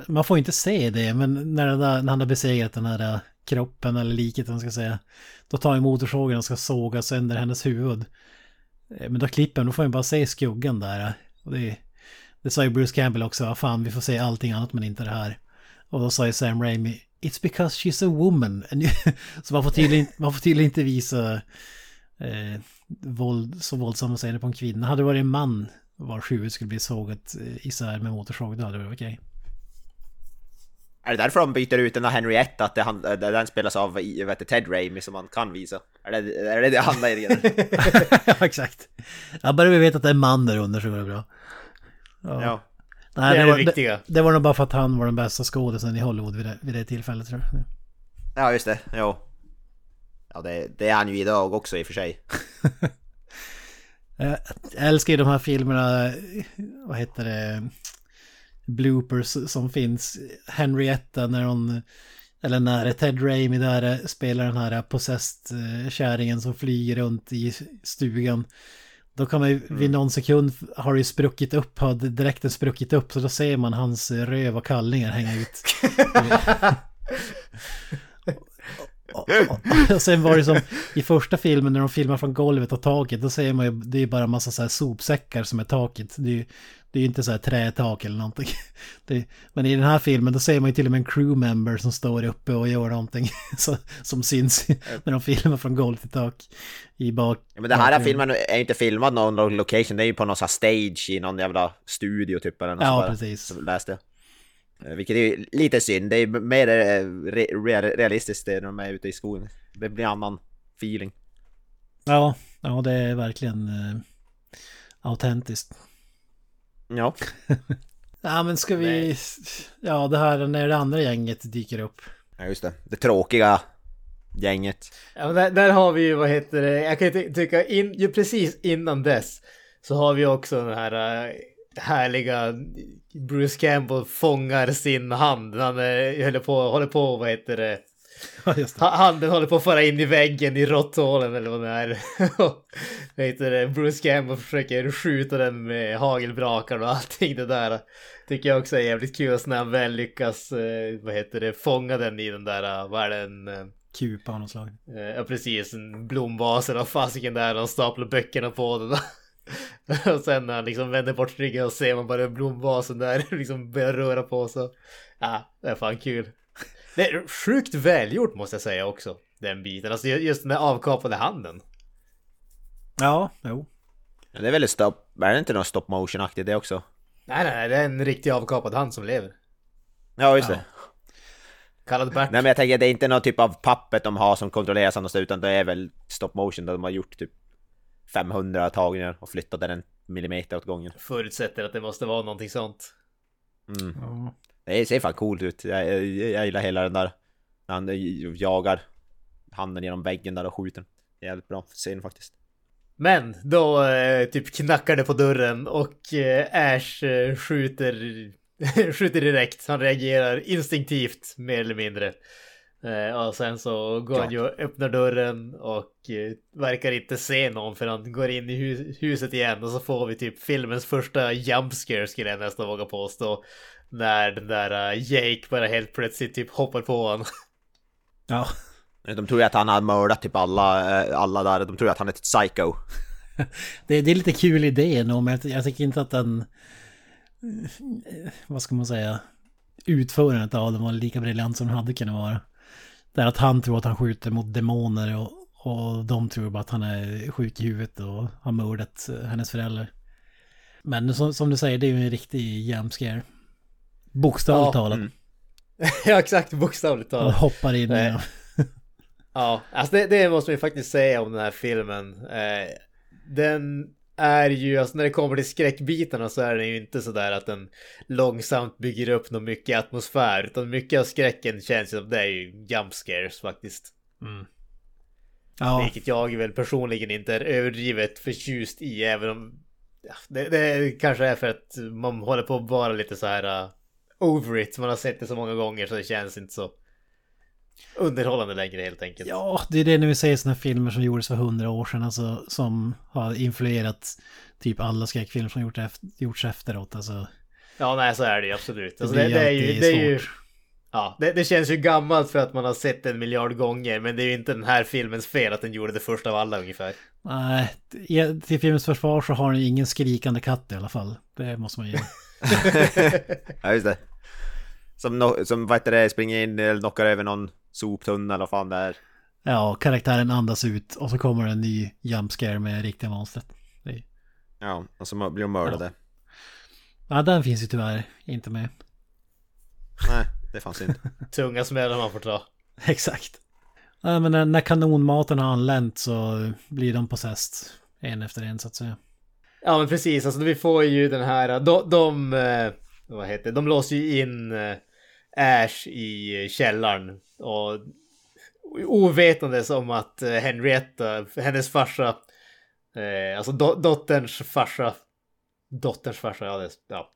man får inte se det, men när, där, när han har besegrat den här kroppen eller liket, man ska säga, då tar han motorsågen och ska såga sönder hennes huvud. Men då klipper han, då får man bara se skuggan där. Och det, det sa ju Bruce Campbell också, fan, vi får se allting annat men inte det här. Och då sa ju Sam Raimi, it's because she's a woman. Så man får tydligen, man får tydligen inte visa eh, våld, så våldsamma scener på en kvinna. Hade det varit en man vars huvud skulle bli sågat isär med motorsåg, då hade det varit okej. Okay. Är det därför de byter ut den här Henrietta, att det han, den spelas av vet, Ted Raimi, som man kan visa? Är det är det, det handlar igen? Ja, exakt. Ja, bara vi vet att det är man där under så går det bra. Ja. Ja. Nej, det är det, det var, viktiga. Det, det var nog bara för att han var den bästa skådespelaren i Hollywood vid det, vid det tillfället, tror jag. Ja, just det. Jo. Ja, det, det är han ju idag också i och för sig. Jag älskar ju de här filmerna, vad heter det... bloopers som finns. Henrietta när hon, eller när Ted Raimi där spelar den här possessed-kärringen som flyger runt i stugan, då kan man ju vid någon sekund har ju spruckit upp, har direkten spruckit upp, så då ser man hans röv och kallningar hänga ut. Och, och, och sen var det som i första filmen när de filmar från golvet och taket, då ser man ju, det är bara en massa så här sopsäckar som är taket, det är ju, det är ju inte så här trätak eller någonting. Det, men i den här filmen då ser man ju till och med en crew member som står uppe och gör någonting så, som syns när de filmar från golv till tak i bak. Ja, men det här, här filmen är ju inte filmad någon location, det är ju på någon sån här stage i någon jävla studio typ eller något. Ja, precis. Läste. Vilket är lite synd, det är mer re- realistiskt när de är ute i skogen. Det blir en annan feeling. Ja, ja, det är verkligen uh, autentiskt. Ja. Ja, men ska vi... Nej. Ja, det här när det andra gänget dyker upp. Ja, just det. Det tråkiga gänget. Ja, men där, där har vi ju, vad heter det? Jag kan ty- tycka, in, ju precis innan dess så har vi också den här... Uh, härliga Bruce Campbell fångar sin hand. Han eh, håller på, håller på, vad heter det? Ja, just det. Handen håller på att föra in i väggen i råtthålen eller vad det är. Vad heter det? Bruce Campbell försöker skjuta den med hagelbrakar och allting det där. Tycker jag också är jävligt kul när han väl lyckas, eh, vad heter det, fånga den i den där, vad är den? Eh, Kupa av något slag. Eh, ja, precis. En blomvas eller fasiken där och staplar böckerna på den. Och sen när han liksom vänder bort ryggen och ser man bara blomvasen där liksom börjar röra på sig. Ja, det är fan kul. Det är sjukt välgjort måste jag säga också, den biten, alltså just den där avkapade handen. Ja, jo. Det är väl stop, är det inte någon stop motion-aktig det också? Nej, nej, det är en riktig avkapad hand som lever. Ja, just det, ja. Kallad back. Nej, men jag tänker det är inte någon typ av pappet de har som kontrolleras annars, utan det är väl stop motion där de har gjort typ femhundra tagningar och flyttade den millimeter åt gången. Förutsätter att det måste vara någonting sånt. Mm. Ja. Det ser fan coolt ut. Jag, jag, jag gillar hela den där. Han jagar handen genom väggen där och skjuter. Det är jävligt bra scen faktiskt. Men då eh, typ knackar det på dörren och eh, Ash eh, skjuter, skjuter direkt. Han reagerar instinktivt mer eller mindre. Och sen så går han ju och öppnar dörren och verkar inte se någon för han går in i hus- huset igen och så får vi typ filmens första jumpscare skulle jag nästan våga påstå, när den där Jake bara helt plötsligt typ hoppar på honom. Ja. De tror ju att han har mördat typ alla, alla där, de tror att han är ett psycho. det, det är lite kul idé nog, men jag tycker inte att den, vad ska man säga, utförandet av den var lika briljant som den hade kunnat vara. Det är att han tror att han skjuter mot demoner och, och de tror bara att han är sjuk i huvudet och har mördat hennes föräldrar. Men som, som du säger, det är ju en riktig jumpscare. Bokstavligt talat. Ja, mm. ja, exakt, bokstavligt talat. Man hoppar in. Eh, ja, alltså det, det måste man ju faktiskt säga om den här filmen. Eh, den är ju, alltså när det kommer till skräckbitarna så är det ju inte så där att den långsamt bygger upp någon mycket atmosfär, utan mycket av skräcken känns som det är ju jumpscares faktiskt. Mm. Ja. Vilket jag väl personligen inte är överdrivet förtjust i, även om ja, det, det kanske är för att man håller på att vara lite så här uh, over it. Man har sett det så många gånger så det känns inte så underhållande längre helt enkelt. Ja, det är det när vi säger sådana filmer som gjordes för hundra år sedan, alltså, som har influerat typ alla skräckfilmer som gjort efter, gjorts efteråt. Alltså. Ja, nej, så är det ju absolut. Alltså, det, det, det är ju... Det är ju... Ja, det, det känns ju gammalt för att man har sett en miljard gånger, men det är ju inte den här filmens fel att den gjorde det första av alla ungefär. Nej, äh, till filmens försvar så har den ju ingen skrikande katt i alla fall. Det måste man ju göra. Ja, just det. Som, no- som vad heter det, springer in eller knockar över någon soptunna eller fan där. Ja, karaktären andas ut och så kommer en ny jumpscare med riktiga monstret. Är... Ja, och så blir de mördade. Ja. Ja, den finns ju tyvärr inte med. Nej. Det fanns inte. Tunga smällar man får ta. Exakt. Ja, men när kanonmaten har anlänt så blir de possessed en efter en så att säga. Ja men precis, alltså vi får ju den här, de, de vad heter de låser ju in Ash i källaren och ovetandes om att Henrietta, hennes farsa, alltså do, dotterns farsa, dotterns farsa, ja det ja.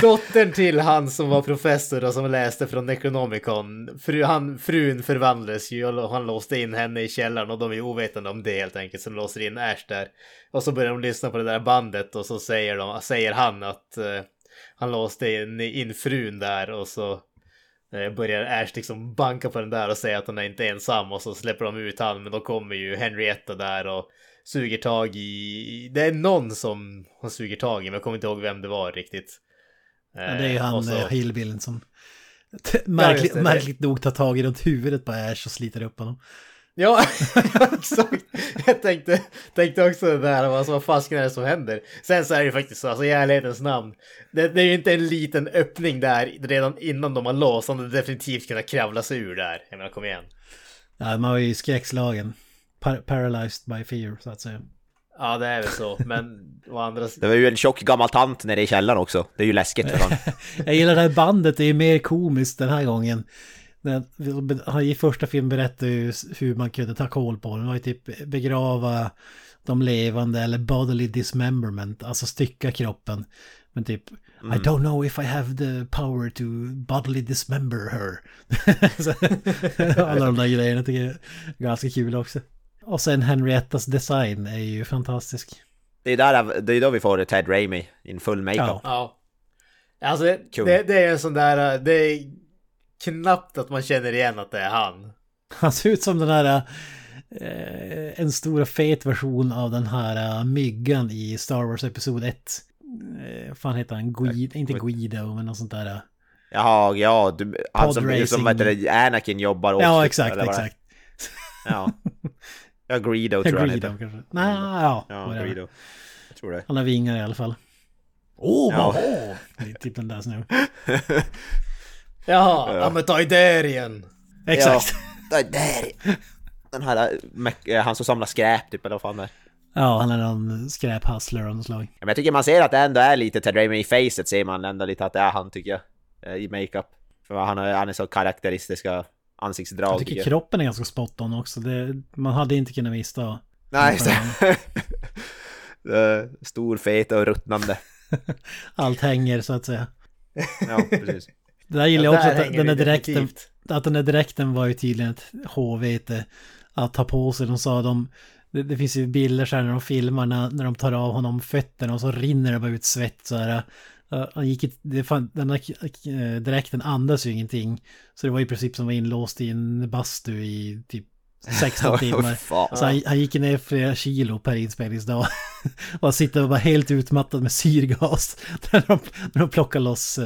Dottern till han som var professor och som läste från Necronomicon, Fru, han, frun förvandlades ju och han låste in henne i källaren och de är ovetande om det helt enkelt, så de låser in Ash där och så börjar de lyssna på det där bandet och så säger, de, säger han att eh, han låste in, in frun där och så eh, börjar Ash liksom banka på den där och säga att han är inte ensam och så släpper de ut han, men då kommer ju Henrietta där och suger tag i... Det är någon som hon suger tag i, men jag kommer inte ihåg vem det var riktigt. Ja, det är han, så... Hillbillen, som t- märkligt, ja, märkligt nog tar tag i runt huvudet på Ash och sliter upp honom. Ja, exakt. Jag tänkte, tänkte också det där, vad som fasken är det som händer. Sen så är det ju faktiskt så, alltså jävlighetens namn. Det, det är ju inte en liten öppning där redan innan de har låst, som de definitivt kunde kravla sig ur där. Jag menar, kom igen. Ja, man var ju i skräckslagen. Par- paralyzed by fear, så att säga. Ja, det är väl så, men å andra sidan... Det var ju en tjock gammal tant nere i källaren också. Det är ju läskigt. Jag gillar det här bandet, det är mer komiskt den här gången. I första film berättar ju hur man kunde ta koll på den. Det var ju typ begrava de levande eller bodily dismemberment, alltså stycka kroppen. Men typ, mm. I don't know if I have the power to bodily dismember her. Alla de där grejerna tycker jag är ganska kul också. Och sen Henriettas design är ju fantastisk. Det är, där, det är då vi får Ted Raimi i full makeup. Ja. Ja. Alltså det, cool. det, det är en sån där, det är knappt att man känner igen att det är han. Han ser ut som den här, eh, en stor fet version av den här uh, myggan i Star Wars episod ett. Eh, fan heter han? Guido, inte Guido, men något sånt där. Uh, Jaha, ja, du, han som, som vet du, Anakin jobbar också. Ja, exakt, exakt. Ja. Ja, Greedo tror jag han heter. Kanske. Nej, ja. ja Greedo. Jag tror det. Han har vingar i alla fall. Åh, oh, ja. oh. Det är typ den där snö. Jaha, ja, men ta i där igen. Exakt. Ja, ta där. Den här, han som samlar skräp typ, eller vad fan är. Ja, han är någon skräphustler av något slag. Ja, men jag tycker man ser att det ändå är lite Ted Raimi i facet, ser man ändå lite att det är han tycker jag, i makeup. För han är, han är så karaktäristiska ansiktsdrag. Jag tycker kroppen är ganska spot on också. Det, man hade inte kunnat missa. Nej. Stor, fet och ruttnande. Allt hänger så att säga. Ja, precis. Det där gillar jag också, att den, är direkten, att den här direkten var ju tydligen ett H V T att ta på sig. De sa de, det, det finns ju bilder så här när de filmar när, när de tar av honom fötterna och så rinner det bara ut svett så här. Han gick i, det fan, den här direkten andas ju ingenting. Så det var i princip som var inlåst i en bastu i typ sexton timmar. Oh, så han, han gick ner flera kilo per inspelningsdag. Och han sitter och var helt utmattad med syrgas när de, när de plockar loss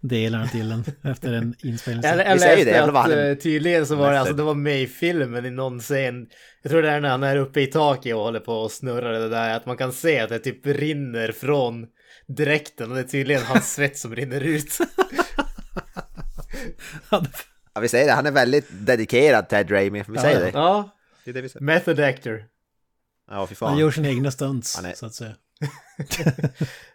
delarna till den efter en inspelning. Jag, jag läste det, att han... tydligen så var det, alltså, det var med i filmen i någon scen. Jag tror det är när han är uppe i taket och håller på och snurrar det där. Att man kan se att det typ rinner från dräkten. Och det är tydligen hans svett som rinner ut. Ja, vi säger det, han är väldigt dedikerad, Ted Raimi. Vi säger ja, det. Ja, det är det vi säger. Method actor. Ja, fy fan. Han gör sin egna stunts, är... så att säga.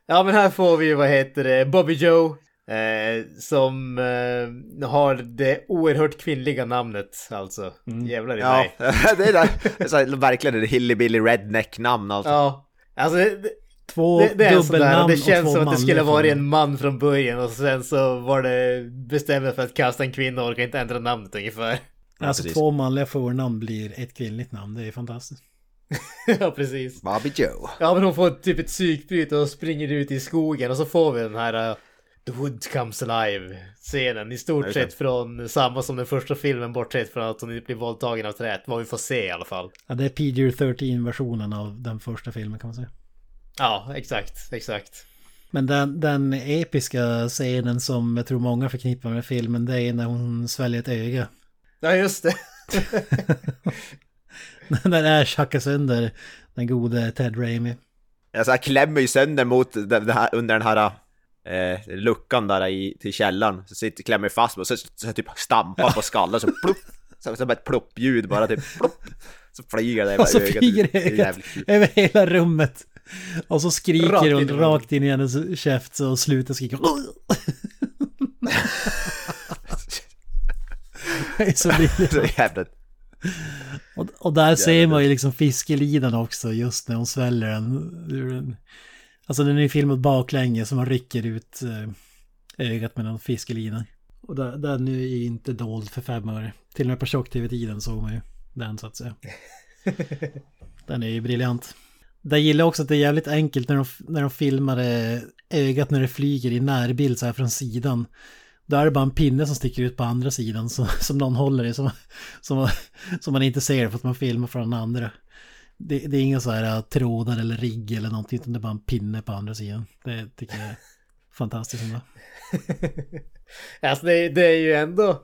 Ja, men här får vi, vad heter det, Bobby Joe, eh, som eh, har det oerhört kvinnliga namnet, alltså. Mm. Jävlar i ja. Mig. Det är där, så, verkligen det Hillybilly Redneck-namn, alltså. Ja, alltså... Det, Två det, det är sådär, det känns som att det skulle vara en man från början och sen så var det bestämt för att kasta en kvinna och orkar inte ändra namnet ungefär. Alltså ja, två manliga förnamn blir ett kvinnligt namn, det är fantastiskt. Ja, precis. Bobby Joe. Ja, men hon får typ ett psykbryt och springer ut i skogen och så får vi den här uh, The Wood Comes Alive-scenen i stort ja, sett från samma som den första filmen, bortsett från att hon blir våldtagen av träet, vad vi får se i alla fall. Ja, det är P G thirteen-versionen av den första filmen, kan man säga. Ja, exakt, exakt. Men den, den episka scenen som jag tror många förknippar med filmen, det är när hon sväljer ett öga. Ja, just det. När Ash hackar sönder den gode Ted Raimi. Alltså, han klämmer ju sönder mot den här, under den här eh, luckan där i, till källaren. Så sitter, klämmer fast och så, så, så typ stampar ja. På skallen. Så plupp, så, så ett ploppljud bara typ plupp. Så flyger det, och så ögat, flyger ögat över hela rummet. Och så skriker rakt hon in rakt in i hennes käft och slutar skrika. Det är så billigt. Och, och där jävligt. Ser man ju liksom fiskelidan också, just när hon sväller den. Alltså den är ju filmat baklänges som man rycker ut ögat med den fiskelidan. Och där, där nu är inte dold för fem år. Till och med på tjock-tv-tiden såg man ju den, så att säga. Den är ju briljant. Där gillar jag också att det är jävligt enkelt när de, när de filmar ögat när det flyger i närbild så här från sidan. Då är det bara en pinne som sticker ut på andra sidan som, som någon håller i som, som, som man inte ser för att man filmar från andra. Det, det är inga så här trådar eller rigg eller någonting, utan det är bara en pinne på andra sidan. Det tycker jag är fantastiskt. Alltså det, det är ju ändå...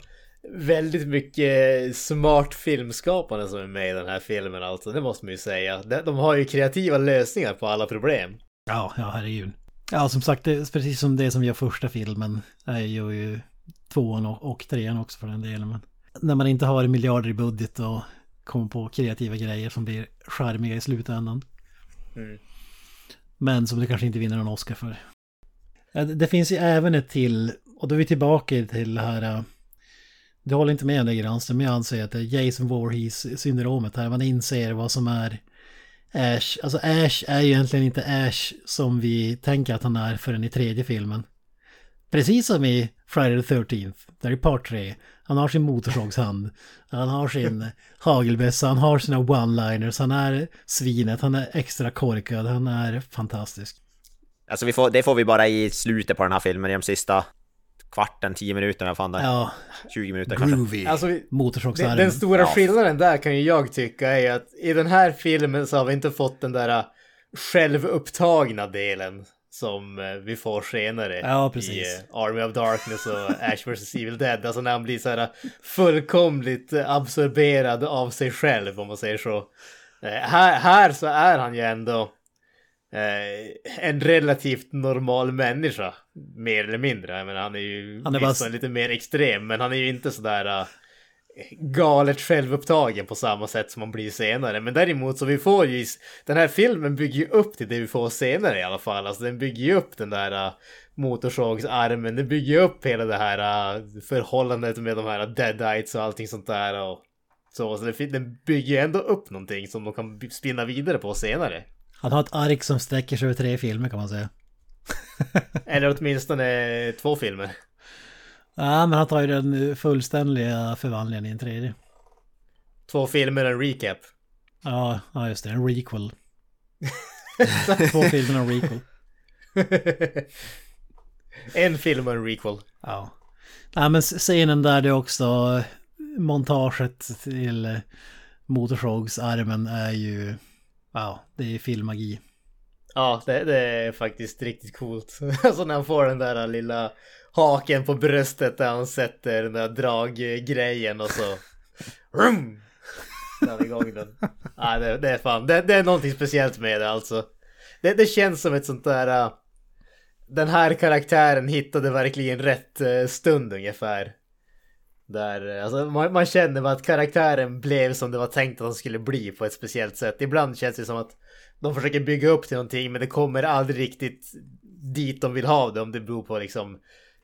väldigt mycket smart filmskapande som är med i den här filmen, alltså, det måste man ju säga. De har ju kreativa lösningar på alla problem. Ja, ja, herregud. Ja, som sagt, det, precis som det som gör första filmen, är ju tvåan och, och trean också för den delen. Men när man inte har miljarder i budget och kommer på kreativa grejer som blir charmiga i slutändan. Mm. Men som du kanske inte vinner någon Oscar för. Ja, det, det finns ju även ett till, och då är vi tillbaka till det här... Du håller inte med om det, Grans, men jag anser att det är Jason Voorhees-syndromet här. Man inser vad som är Ash. Alltså Ash är ju egentligen inte Ash som vi tänker att han är förrän i tredje filmen. Precis som i Friday the thirteenth, där i part tre. Han har sin motorsågshand, han har sin hagelbössa, han har sina one-liners, han är svinet, han är extra korkad, han är fantastisk. Alltså vi får, det får vi bara i slutet på den här filmen, i de sista... kvarten, tio minuter när jag fann det. Ja. tjugo minuter Groovy. Kanske. Alltså, motorsågsarmen. Den stora skillnaden där kan ju jag tycka är att i den här filmen så har vi inte fått den där självupptagna delen som vi får senare ja, i Army of Darkness och Ash versus. Evil Dead. Alltså när han blir så här fullkomligt absorberad av sig själv, om man säger så. Här, här så är han ju ändå en relativt normal människa, mer eller mindre. Jag menar, han är ju han är bara... lite mer extrem, men han är ju inte sådär uh, galet självupptagen på samma sätt som man blir senare. Men däremot så vi får ju, den här filmen bygger ju upp till det vi får senare i alla fall. Alltså den bygger ju upp den där uh, motorsågsarmen, den bygger ju upp hela det här uh, förhållandet med de här uh, deadites och allting sånt där och så, så det, den bygger ju ändå upp någonting som de kan spinna vidare på senare. Han har ett ark som sträcker sig över tre filmer, kan man säga. Eller åtminstone två filmer. Ja, men han tar ju den fullständiga förvandlingen i en tredje. Två filmer och en recap. Ja, ja just det, en requel. Två filmer och en requel. En film och en requel. Ja. Ja, men scenen där det också montaget till motorsågsarmen är ju, wow, det är filmmagi. Ja, det, det är faktiskt riktigt coolt. Alltså när han får den där lilla haken på bröstet där han sätter den där draggrejen och så rum! Där igång den. Ja, det, det är fan, det, det är någonting speciellt med det alltså. Det, det känns som ett sånt där, den här karaktären hittade verkligen rätt stund ungefär. Där, alltså, man, man känner att karaktären blev som det var tänkt att han skulle bli på ett speciellt sätt. Ibland känns det som att de försöker bygga upp till någonting, men det kommer aldrig riktigt dit de vill ha det, om det beror på liksom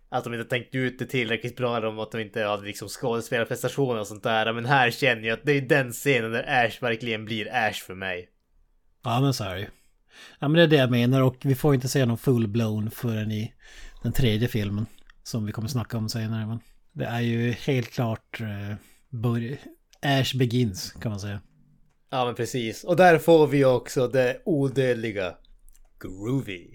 att de inte tänkt ut det tillräckligt bra eller om att de inte hade liksom skådespelarprestationer och sånt där. Men här känner jag att det är den scenen där Ash verkligen blir Ash för mig. Ja, men så är det ju. Ja, men det är det jag menar, och vi får inte se någon full-blown förrän i den tredje filmen som vi kommer snacka om senare, men det är ju helt klart eh, bör- Ash Begins kan man säga. Ja, men precis. Och där får vi också det odödliga Groovy.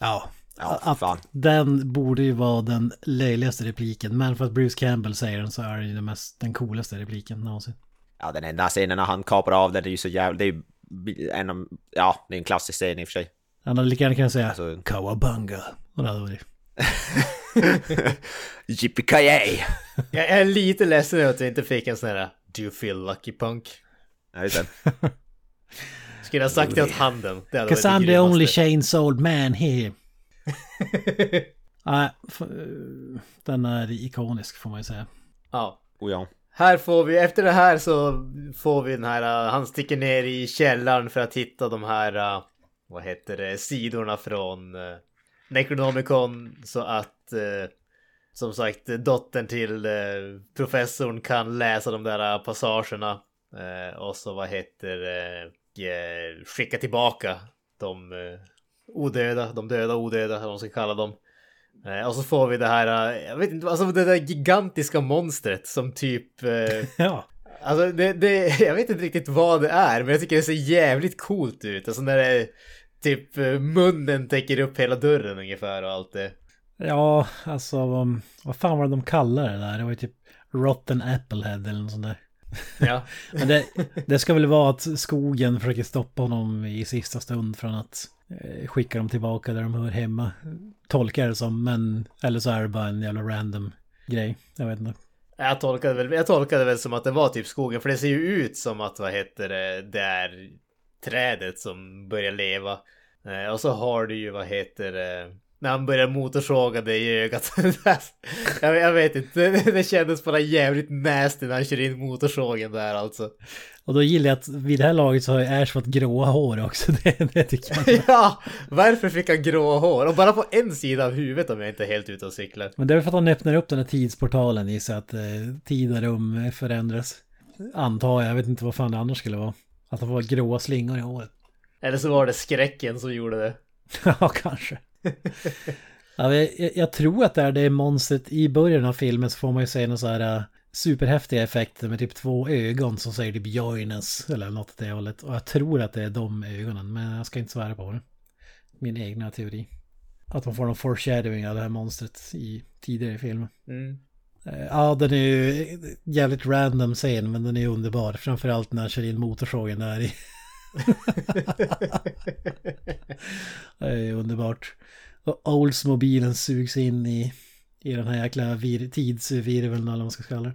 Ja, ja fan. Den borde ju vara den löjligaste repliken, men för att Bruce Campbell säger den så är den ju den, mest, den coolaste repliken någonsin. Ja, den enda scenen när han kapar av den, det är ju så jävla... Det är ju en av, ja, det är en klassisk scen i och för sig. Han hade lika gärna kunnat säga alltså... Kawabunga. Och det hade varit... Yippee-ki-yay. Jag är lite ledsen över att vi inte fick en sån här Do you feel lucky punk? Nej, sen skulle ha sagt det åt handen. Because I'm the only Shane's old man here. ah, den är ikonisk får man ju säga. Ja. Oh, ja. Här får vi, efter det här så får vi den här, han sticker ner i källaren för att hitta de här, vad heter det, sidorna från Necronomicon, så att eh, som sagt dottern till eh, professorn kan läsa de där passagerna eh, och så vad heter eh, skicka tillbaka de eh, odöda, de döda odöda eller vad man ska kalla dem. Eh, och så får vi det här, jag vet inte, alltså det där gigantiska monstret som typ eh, ja. Alltså det, det, jag vet inte riktigt vad det är, men jag tycker det ser jävligt coolt ut. Alltså när det typ munnen täcker upp hela dörren ungefär och allt det. Ja, alltså um, vad fan var det de kallade det där? Det var ju typ Rotten Applehead eller något sånt där. Ja. Men det, det ska väl vara att skogen försöker stoppa honom i sista stund från att eh, skicka dem tillbaka där de hör hemma. Tolkar det som, men eller så är det bara en jävla random grej. Jag vet inte. Jag tolkade väl, jag tolkade väl som att det var typ skogen, för det ser ju ut som att, vad heter det, där trädet som börjar leva. Eh, och så har du ju, vad heter eh, när han börjar motorsåga det i ögat. jag, jag vet inte, det, det kändes bara jävligt nasty när han kör in motorsågen där alltså. Och då gillar jag att vid det här laget så har ju Ash fått gråa hår också. det, det tycker jag. Ja, varför fick han gråa hår? Och bara på en sida av huvudet om jag inte är helt ute och cyklar. Men det är väl för att han öppnar upp den här tidsportalen i så att eh, tid och rum förändras. Antar jag, jag vet inte vad fan det annars skulle vara. Att det var gråa slingor i håret. Eller så var det skräcken som gjorde det. Ja, kanske. Ja, jag, jag tror att det är det monstret i början av filmen, så får man ju se några så här superhäftiga effekter med typ två ögon som säger typ join us eller något åt det hållet. Och jag tror att det är de ögonen, men jag ska inte svära på det. Min egna teori. Att man får någon foreshadowing av det här monstret i tidigare filmer. Mm. Ja, den är ju jävligt random scen, men den är underbar. Framförallt när han kör in motorsågen där i. Det är underbart. Och Oldsmobilen sugs in i, i den här jäkla vir- tidsvirveln eller vad man ska kalla det.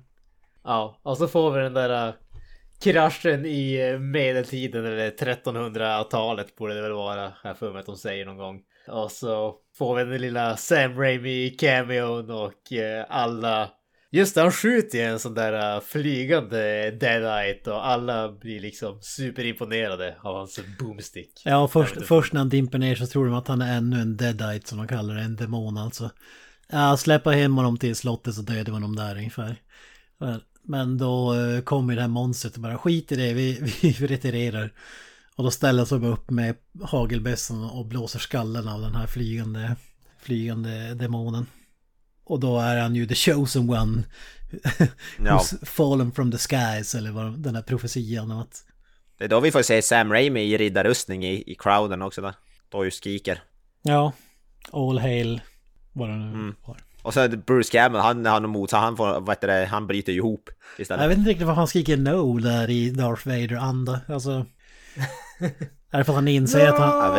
Ja, och så får vi den där uh, kraschen i medeltiden, eller trettonhundratalet borde det väl vara. Jag får med att de säger någon gång. Och så får vi den lilla Sam Raimi cameon och eh, alla... Just det, han skjuter i en sån där uh, flygande Deadite och alla blir liksom superimponerade av hans boomstick. Ja, först, först när han dimper ner så tror de att han är ännu en Deadite som de kallar det, en demon alltså. Ja, släppa hem honom till slottet så dödar man dem där ungefär. Men då uh, kommer det här monstret och bara skit i det, vi, vi, vi retirerar. Och då ställer sig upp med hagelbössan och blåser skallen av den här flygande, flygande demonen. Och då är han ju the chosen one who's no. fallen from the skies, eller vad den här profetian om att... Det är då vi får se Sam Raimi i riddarrustning i, i crowden också där. Då ju skriker. Ja, all hail, vad det nu mm. var. Och så Bruce Campbell, han han emot, så han får, vad heter det, han bryter ihop istället. Jag vet inte riktigt varför han skriker no där i Darth Vader anda. Alltså är det för att han inser no! att han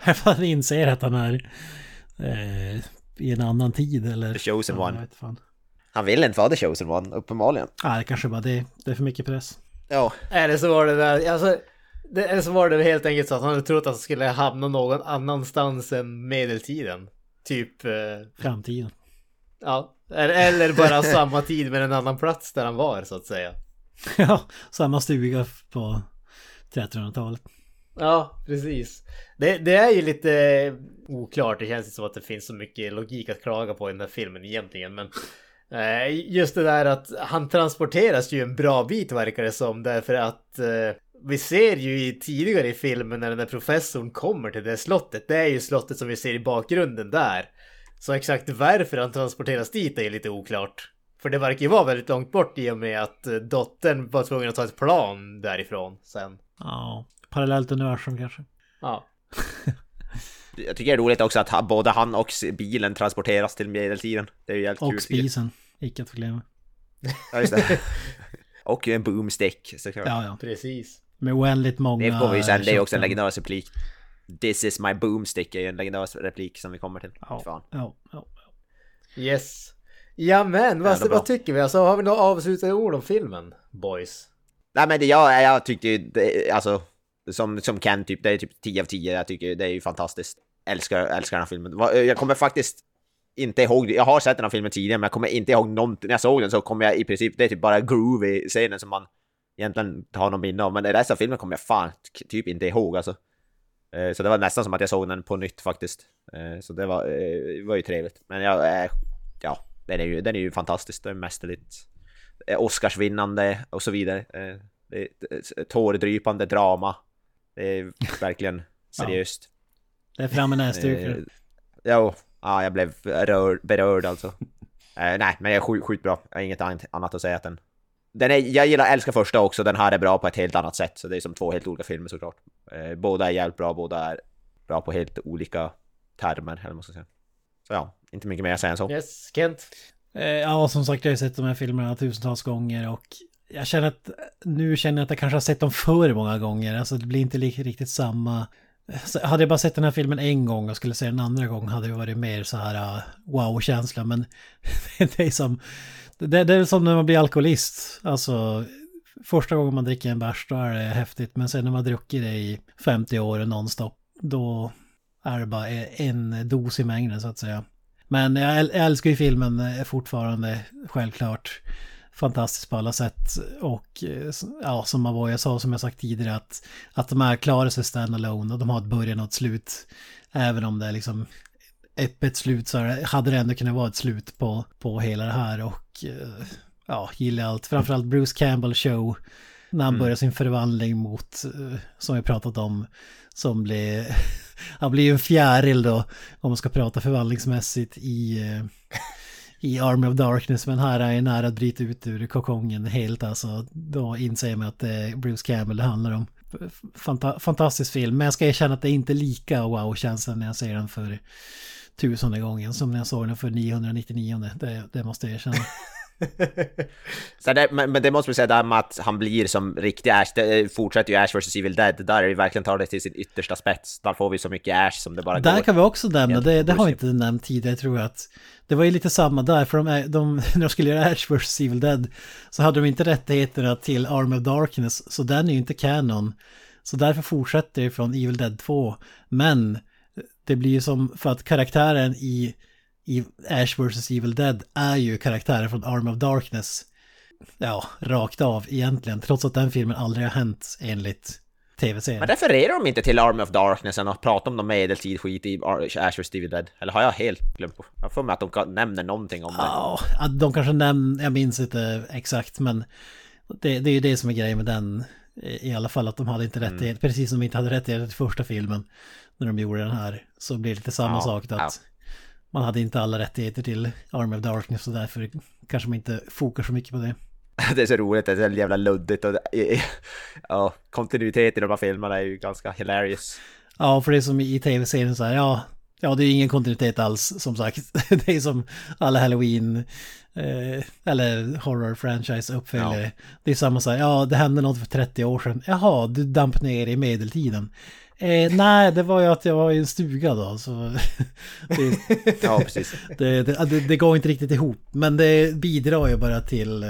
är för att han inser att han är eh, i en annan tid eller the chosen ja, one. Han vill inte vara the chosen one uppenbarligen. Ja, det kanske bara det det är för mycket press. Ja. Eller så var det där alltså det, eller så var det helt enkelt så att han hade trott att han skulle hamna någon annanstans än medeltiden. Typ eh... framtiden. Ja, eller bara samma tid men en annan plats där han var så att säga. Ja, samma stuga på trettonhundratalet. Ja, precis. Det, det är ju lite oklart, det känns inte som att det finns så mycket logik att klaga på i den här filmen egentligen. Men eh, just det där att han transporteras ju en bra bit verkar det som. Därför att eh, vi ser ju i, tidigare i filmen när den där professorn kommer till det slottet. Det är ju slottet som vi ser i bakgrunden där. Så exakt varför han transporteras dit är lite oklart. För det verkar ju vara väldigt långt bort i och med att dottern var tvungen att ta ett plan därifrån sen. Ja, parallellt universum kanske. Ja. Jag tycker det är roligt också att både han och bilen transporteras till medeltiden. Det är ju helt och kul. Och spisen, icke att förglömma. Ja, just det. Och en boomstick. Så kan ja, ja. Precis. Med oändligt många... Det får vi ju sen, det är också en legendarisk replik. This is my boomstick är ju en legendarisk replik som vi kommer till. Ja, fan. ja, ja. Yes. Ja men vad, ja, vad tycker vi? Alltså, har vi några avslutande ord om filmen, boys? Nej men det, jag, jag tyckte det, alltså som, som Ken typ, det är typ tio av tio. Jag tycker det är ju fantastiskt. Älskar, älskar den här filmen. Jag kommer faktiskt inte ihåg, jag har sett den här filmen tidigare men jag kommer inte ihåg någonting. När jag såg den så kommer jag i princip, det är typ bara groovy scenen som man egentligen har någon minne av. Men i resten av filmen kommer jag fan typ inte ihåg alltså. Så det var nästan som att jag såg den på nytt faktiskt. Så det var, det var ju trevligt. Men jag, ja, den är ju, den är ju fantastisk. Den är mästerligt. Oscarsvinnande och så vidare. Tårdrypande drama. Det är verkligen seriöst. Ja. Det är fram med nästukor. Ja, jag blev rör, berörd alltså. Nej, men jag är sjukt, sjukt bra. Jag har inget annat att säga att den... Den är, jag gillar, älskar första också. Den här är bra på ett helt annat sätt. Så det är som två helt olika filmer såklart. Eh, båda är jävligt bra. Båda är bra på helt olika termer. Eller måste jag säga. Så ja, inte mycket mer att säga än så. Yes, Kent. Eh, ja, som sagt, jag har sett de här filmerna tusentals gånger. Och jag känner att nu känner jag att jag kanske har sett dem för många gånger. Alltså det blir inte riktigt samma. Så hade jag bara sett den här filmen en gång och skulle se den andra gång hade det varit mer så här uh, wow-känsla. Men det är som... Det, det är som när man blir alkoholist. Alltså, första gången man dricker en bärs då är det häftigt. Men sen när man dricker det i femtio år nonstop, då är det bara en dos i mängden så att säga. Men jag älskar ju filmen fortfarande, självklart. Fantastiskt på alla sätt. Och ja, som man var, jag sa som jag sagt tidigare att, att de här klarar sig standalone och de har ett början och ett slut. Även om det är liksom... öppet slut så hade det ändå kunnat vara ett slut på, på hela det här och ja, gillar allt. Framförallt Bruce Campbell show när han mm. börjar sin förvandling mot, som vi pratat om, som blir, han blir ju en fjäril då om man ska prata förvandlingsmässigt i, i Army of Darkness, men här är jag nära att bryta ut ur kokongen helt alltså. Då inser man att det är Bruce Campbell det handlar om. Fanta- fantastisk film, men jag ska erkänna att det är inte lika wow-känslan när jag ser den för tusende gången som när jag såg den för niohundranittionio. Det, det måste jag erkänna. Så det, men, men det måste man säga där med att han blir som riktig Ash. Det fortsätter ju Ash versus. Evil Dead. Där är vi verkligen tar det till sin yttersta spets. Där får vi så mycket Ash som det bara där går. Där kan vi också nämna, det, det har jag inte nämnt tidigare tror jag. Att det var ju lite samma där, för de, de, när de skulle göra Ash versus. Evil Dead så hade de inte rättigheterna till Army of Darkness. Så den är ju inte canon. Så därför fortsätter det från Evil Dead två. Men det blir ju som för att karaktären i, i Ash versus. Evil Dead är ju karaktären från Army of Darkness. Ja, rakt av egentligen. Trots att den filmen aldrig har hänt enligt tv-serien. Men refererar de inte till Army of Darkness och pratar om någon medeltid skit i Ash versus. Evil Dead? Eller har jag helt glömt på? Jag får med att de nämner någonting om det. Ja, de kanske nämner, jag minns inte exakt. Men det, det är ju det som är grejen med den. I alla fall att de hade inte rätt mm. precis som de inte hade rätt i första filmen. När de gjorde den här så blir det lite samma ja, sak att ja. Man hade inte alla rättigheter till Army of Darkness och därför kanske man inte fokar så mycket på det. Det är så roligt, det är så jävla luddigt och det, ja, kontinuitet i de här filmerna är ju ganska hilarious. Ja, för det är som i tv-serien så här, ja, ja, det är ingen kontinuitet alls, som sagt. Det är som alla Halloween eh, eller horror-franchise uppföljare. Ja. Det är samma så här, ja, det hände något för trettio år sedan. Jaha, du damp ner i medeltiden. Eh, nej, det var ju att jag var i en stuga då. Så det, ja, precis. Det, det, det går inte riktigt ihop. Men det bidrar ju bara till eh,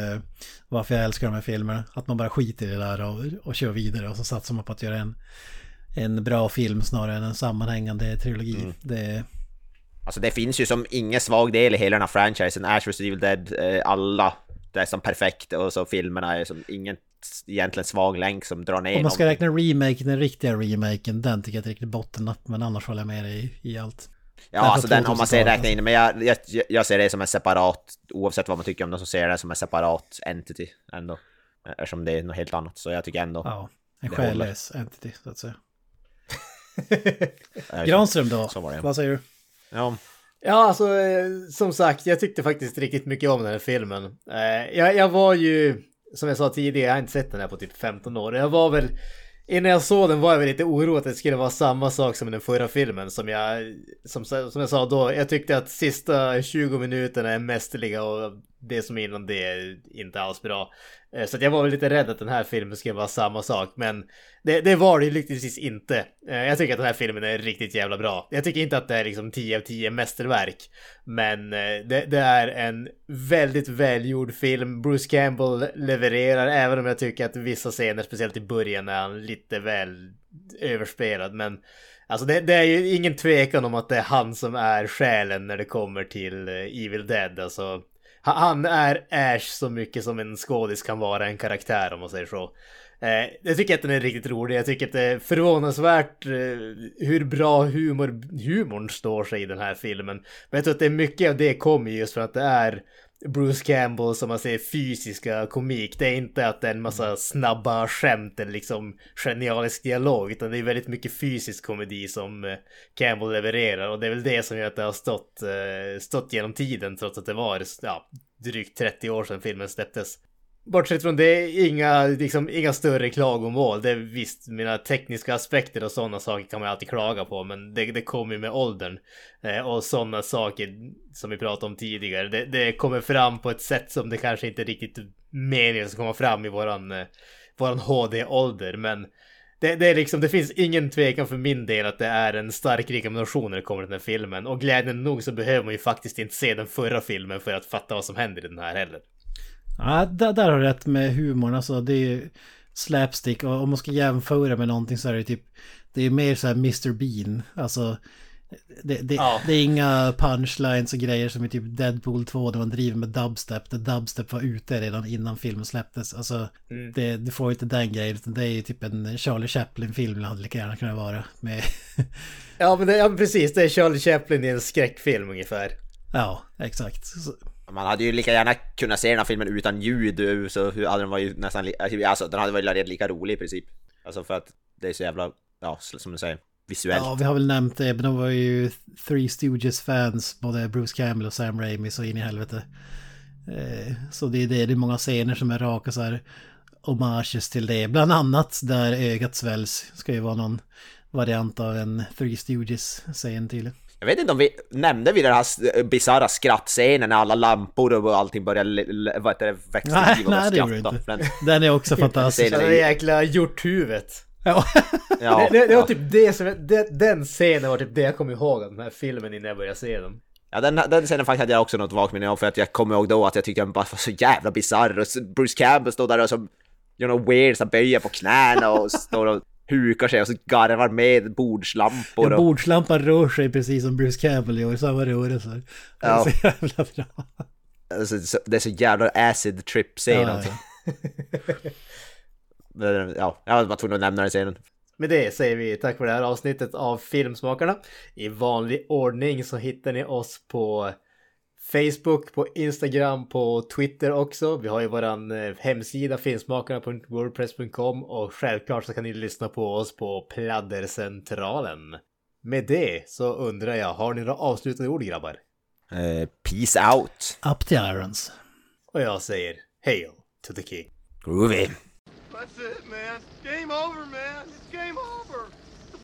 varför jag älskar de här filmerna. Att man bara skiter i det där och, och kör vidare. Och så satsar man på att göra en, en bra film snarare än en sammanhängande trilogi. Mm. Det... Alltså det finns ju som ingen svag del i hela den här franchisen. Ash versus. Evil Dead, eh, alla. Det är som perfekt. Och så filmerna är som ingen... egentligen svag länk som drar ner. Om man ska räkna remake, den riktiga remaken, den tycker jag inte riktigt bottennapp, men annars håller jag med dig i, i allt. Ja, därför alltså den om man ser räkna in, men jag, jag, jag ser det som en separat, oavsett vad man tycker om den så ser jag det som en separat entity ändå, eftersom det är något helt annat, så jag tycker ändå. Ja, en själlös entity, så att säga. Granström då, vad säger du? Ja, Ja, alltså som sagt, jag tyckte faktiskt riktigt mycket om den här filmen. Jag, jag var ju som jag sa tidigare, jag har inte sett den här på typ femton år. Jag var väl, innan jag såg den var jag väl lite orolig att det skulle vara samma sak som i den förra filmen. Som jag, som, som jag sa då, jag tyckte att sista tjugo minuterna är mästerliga och det som är innan det är inte alls bra. Så att jag var väl lite rädd att den här filmen skulle vara samma sak. Men det, det var det ju lyckligtvis inte. Jag tycker att den här filmen är riktigt jävla bra. Jag tycker inte att det är liksom tio av tio mästerverk. Men det, det är en väldigt välgjord film. Bruce Campbell levererar, även om jag tycker att vissa scener, speciellt i början, är han lite väl överspelad. Men alltså det, det är ju ingen tvekan om att det är han som är själen när det kommer till Evil Dead. Alltså... han är Ash så mycket som en skådis kan vara en karaktär, om man säger så. Eh, jag tycker att den är riktigt rolig. Jag tycker att det är förvånansvärt eh, hur bra humor, humorn står sig i den här filmen. Men jag tror att det är mycket av det kommer just för att det är Bruce Campbell som man säger fysiska komik. Det är inte att det är en massa snabba skämt eller liksom genialisk dialog, utan det är väldigt mycket fysisk komedi som Campbell levererar, och det är väl det som gör att det har stått, stått genom tiden, trots att det var ja, drygt trettio år sedan filmen släpptes. Bortsett från det, inga, liksom, inga större klagomål. Det är visst, mina tekniska aspekter och sådana saker kan man alltid klaga på, men det, det kommer med åldern. Eh, och sådana saker som vi pratade om tidigare, det, det kommer fram på ett sätt som det kanske inte riktigt meningen ska komma fram i våran, eh, våran H D-ålder. Men det, det, är liksom, det finns ingen tvekan för min del att det är en stark rekommendation när det kommer till den här filmen. Och glädjen nog så behöver man ju faktiskt inte se den förra filmen för att fatta vad som händer i den här heller. Ja, där, där har du rätt med humorn, alltså det är ju slapstick, och om man ska jämföra med någonting så är det typ, det är mer så här mister Bean, alltså det, det, oh. det är inga punchlines och grejer som är typ Deadpool två där man driver med dubstep, där dubstep var ute redan innan filmen släpptes, alltså mm. det, du får inte den grejen, utan det är ju typ en Charlie Chaplin-film det hade lika gärna kunnat vara med. Ja, men det, ja, precis, det är Charlie Chaplin i en skräckfilm ungefär. Ja, exakt. Så, man hade ju lika gärna kunnat se den här filmen utan ljud, så hade den varit nästan li- alltså den hade varit lika rolig i princip. Alltså för att det är så jävla, ja, som du säger, visuellt. Ja, vi har väl nämnt det, men de var ju Three Stooges-fans, både Bruce Campbell och Sam Raimi, så in i helvete. Så det är det, det är många scener som är raka så här homages till det. Bland annat där ögat sväljs ska ju vara någon variant av en Three Stooges-scen till. Jag vet inte om vi nämnde vid den här bizarra skrattscenen när alla lampor och allting börjar l- vad heter det, växa till och skratta. Den, den är också fantastisk. Den är jäkla hjorthuvudet. Ja. Ja. Det, det, det var typ det som, det, den scenen var typ det jag kom ihåg av den här filmen innan jag började se den. Ja, den, den scenen faktiskt hade jag också något vagt minne av, för att jag kom ihåg då att jag tyckte den bara var så jävla bizarr, och Bruce Campbell står där och som you know, weird, så böjer på knäna och står och hukar sig och så garvar med bordslampor. Ja, bordslampan rör sig precis som Bruce Campbell gör, samma rörelser. Det är så jävla bra. Alltså, det är så jävla acid trip scenen. Ja, ja. Ja, jag var tvungen att nämna den scenen. Med det säger vi tack för det här avsnittet av Filmsmakarna. I vanlig ordning så hittar ni oss på Facebook, på Instagram, på Twitter också. Vi har ju våran hemsida filmsmakarna punkt wordpress punkt com, och självklart så kan ni lyssna på oss på Pladdercentralen. Med det så undrar jag, har ni några avslutande ord, grabbar? Uh, peace out. Up the irons. Och jag säger, hail to the king. Groovy. That's it, man. Game over, man. It's game over.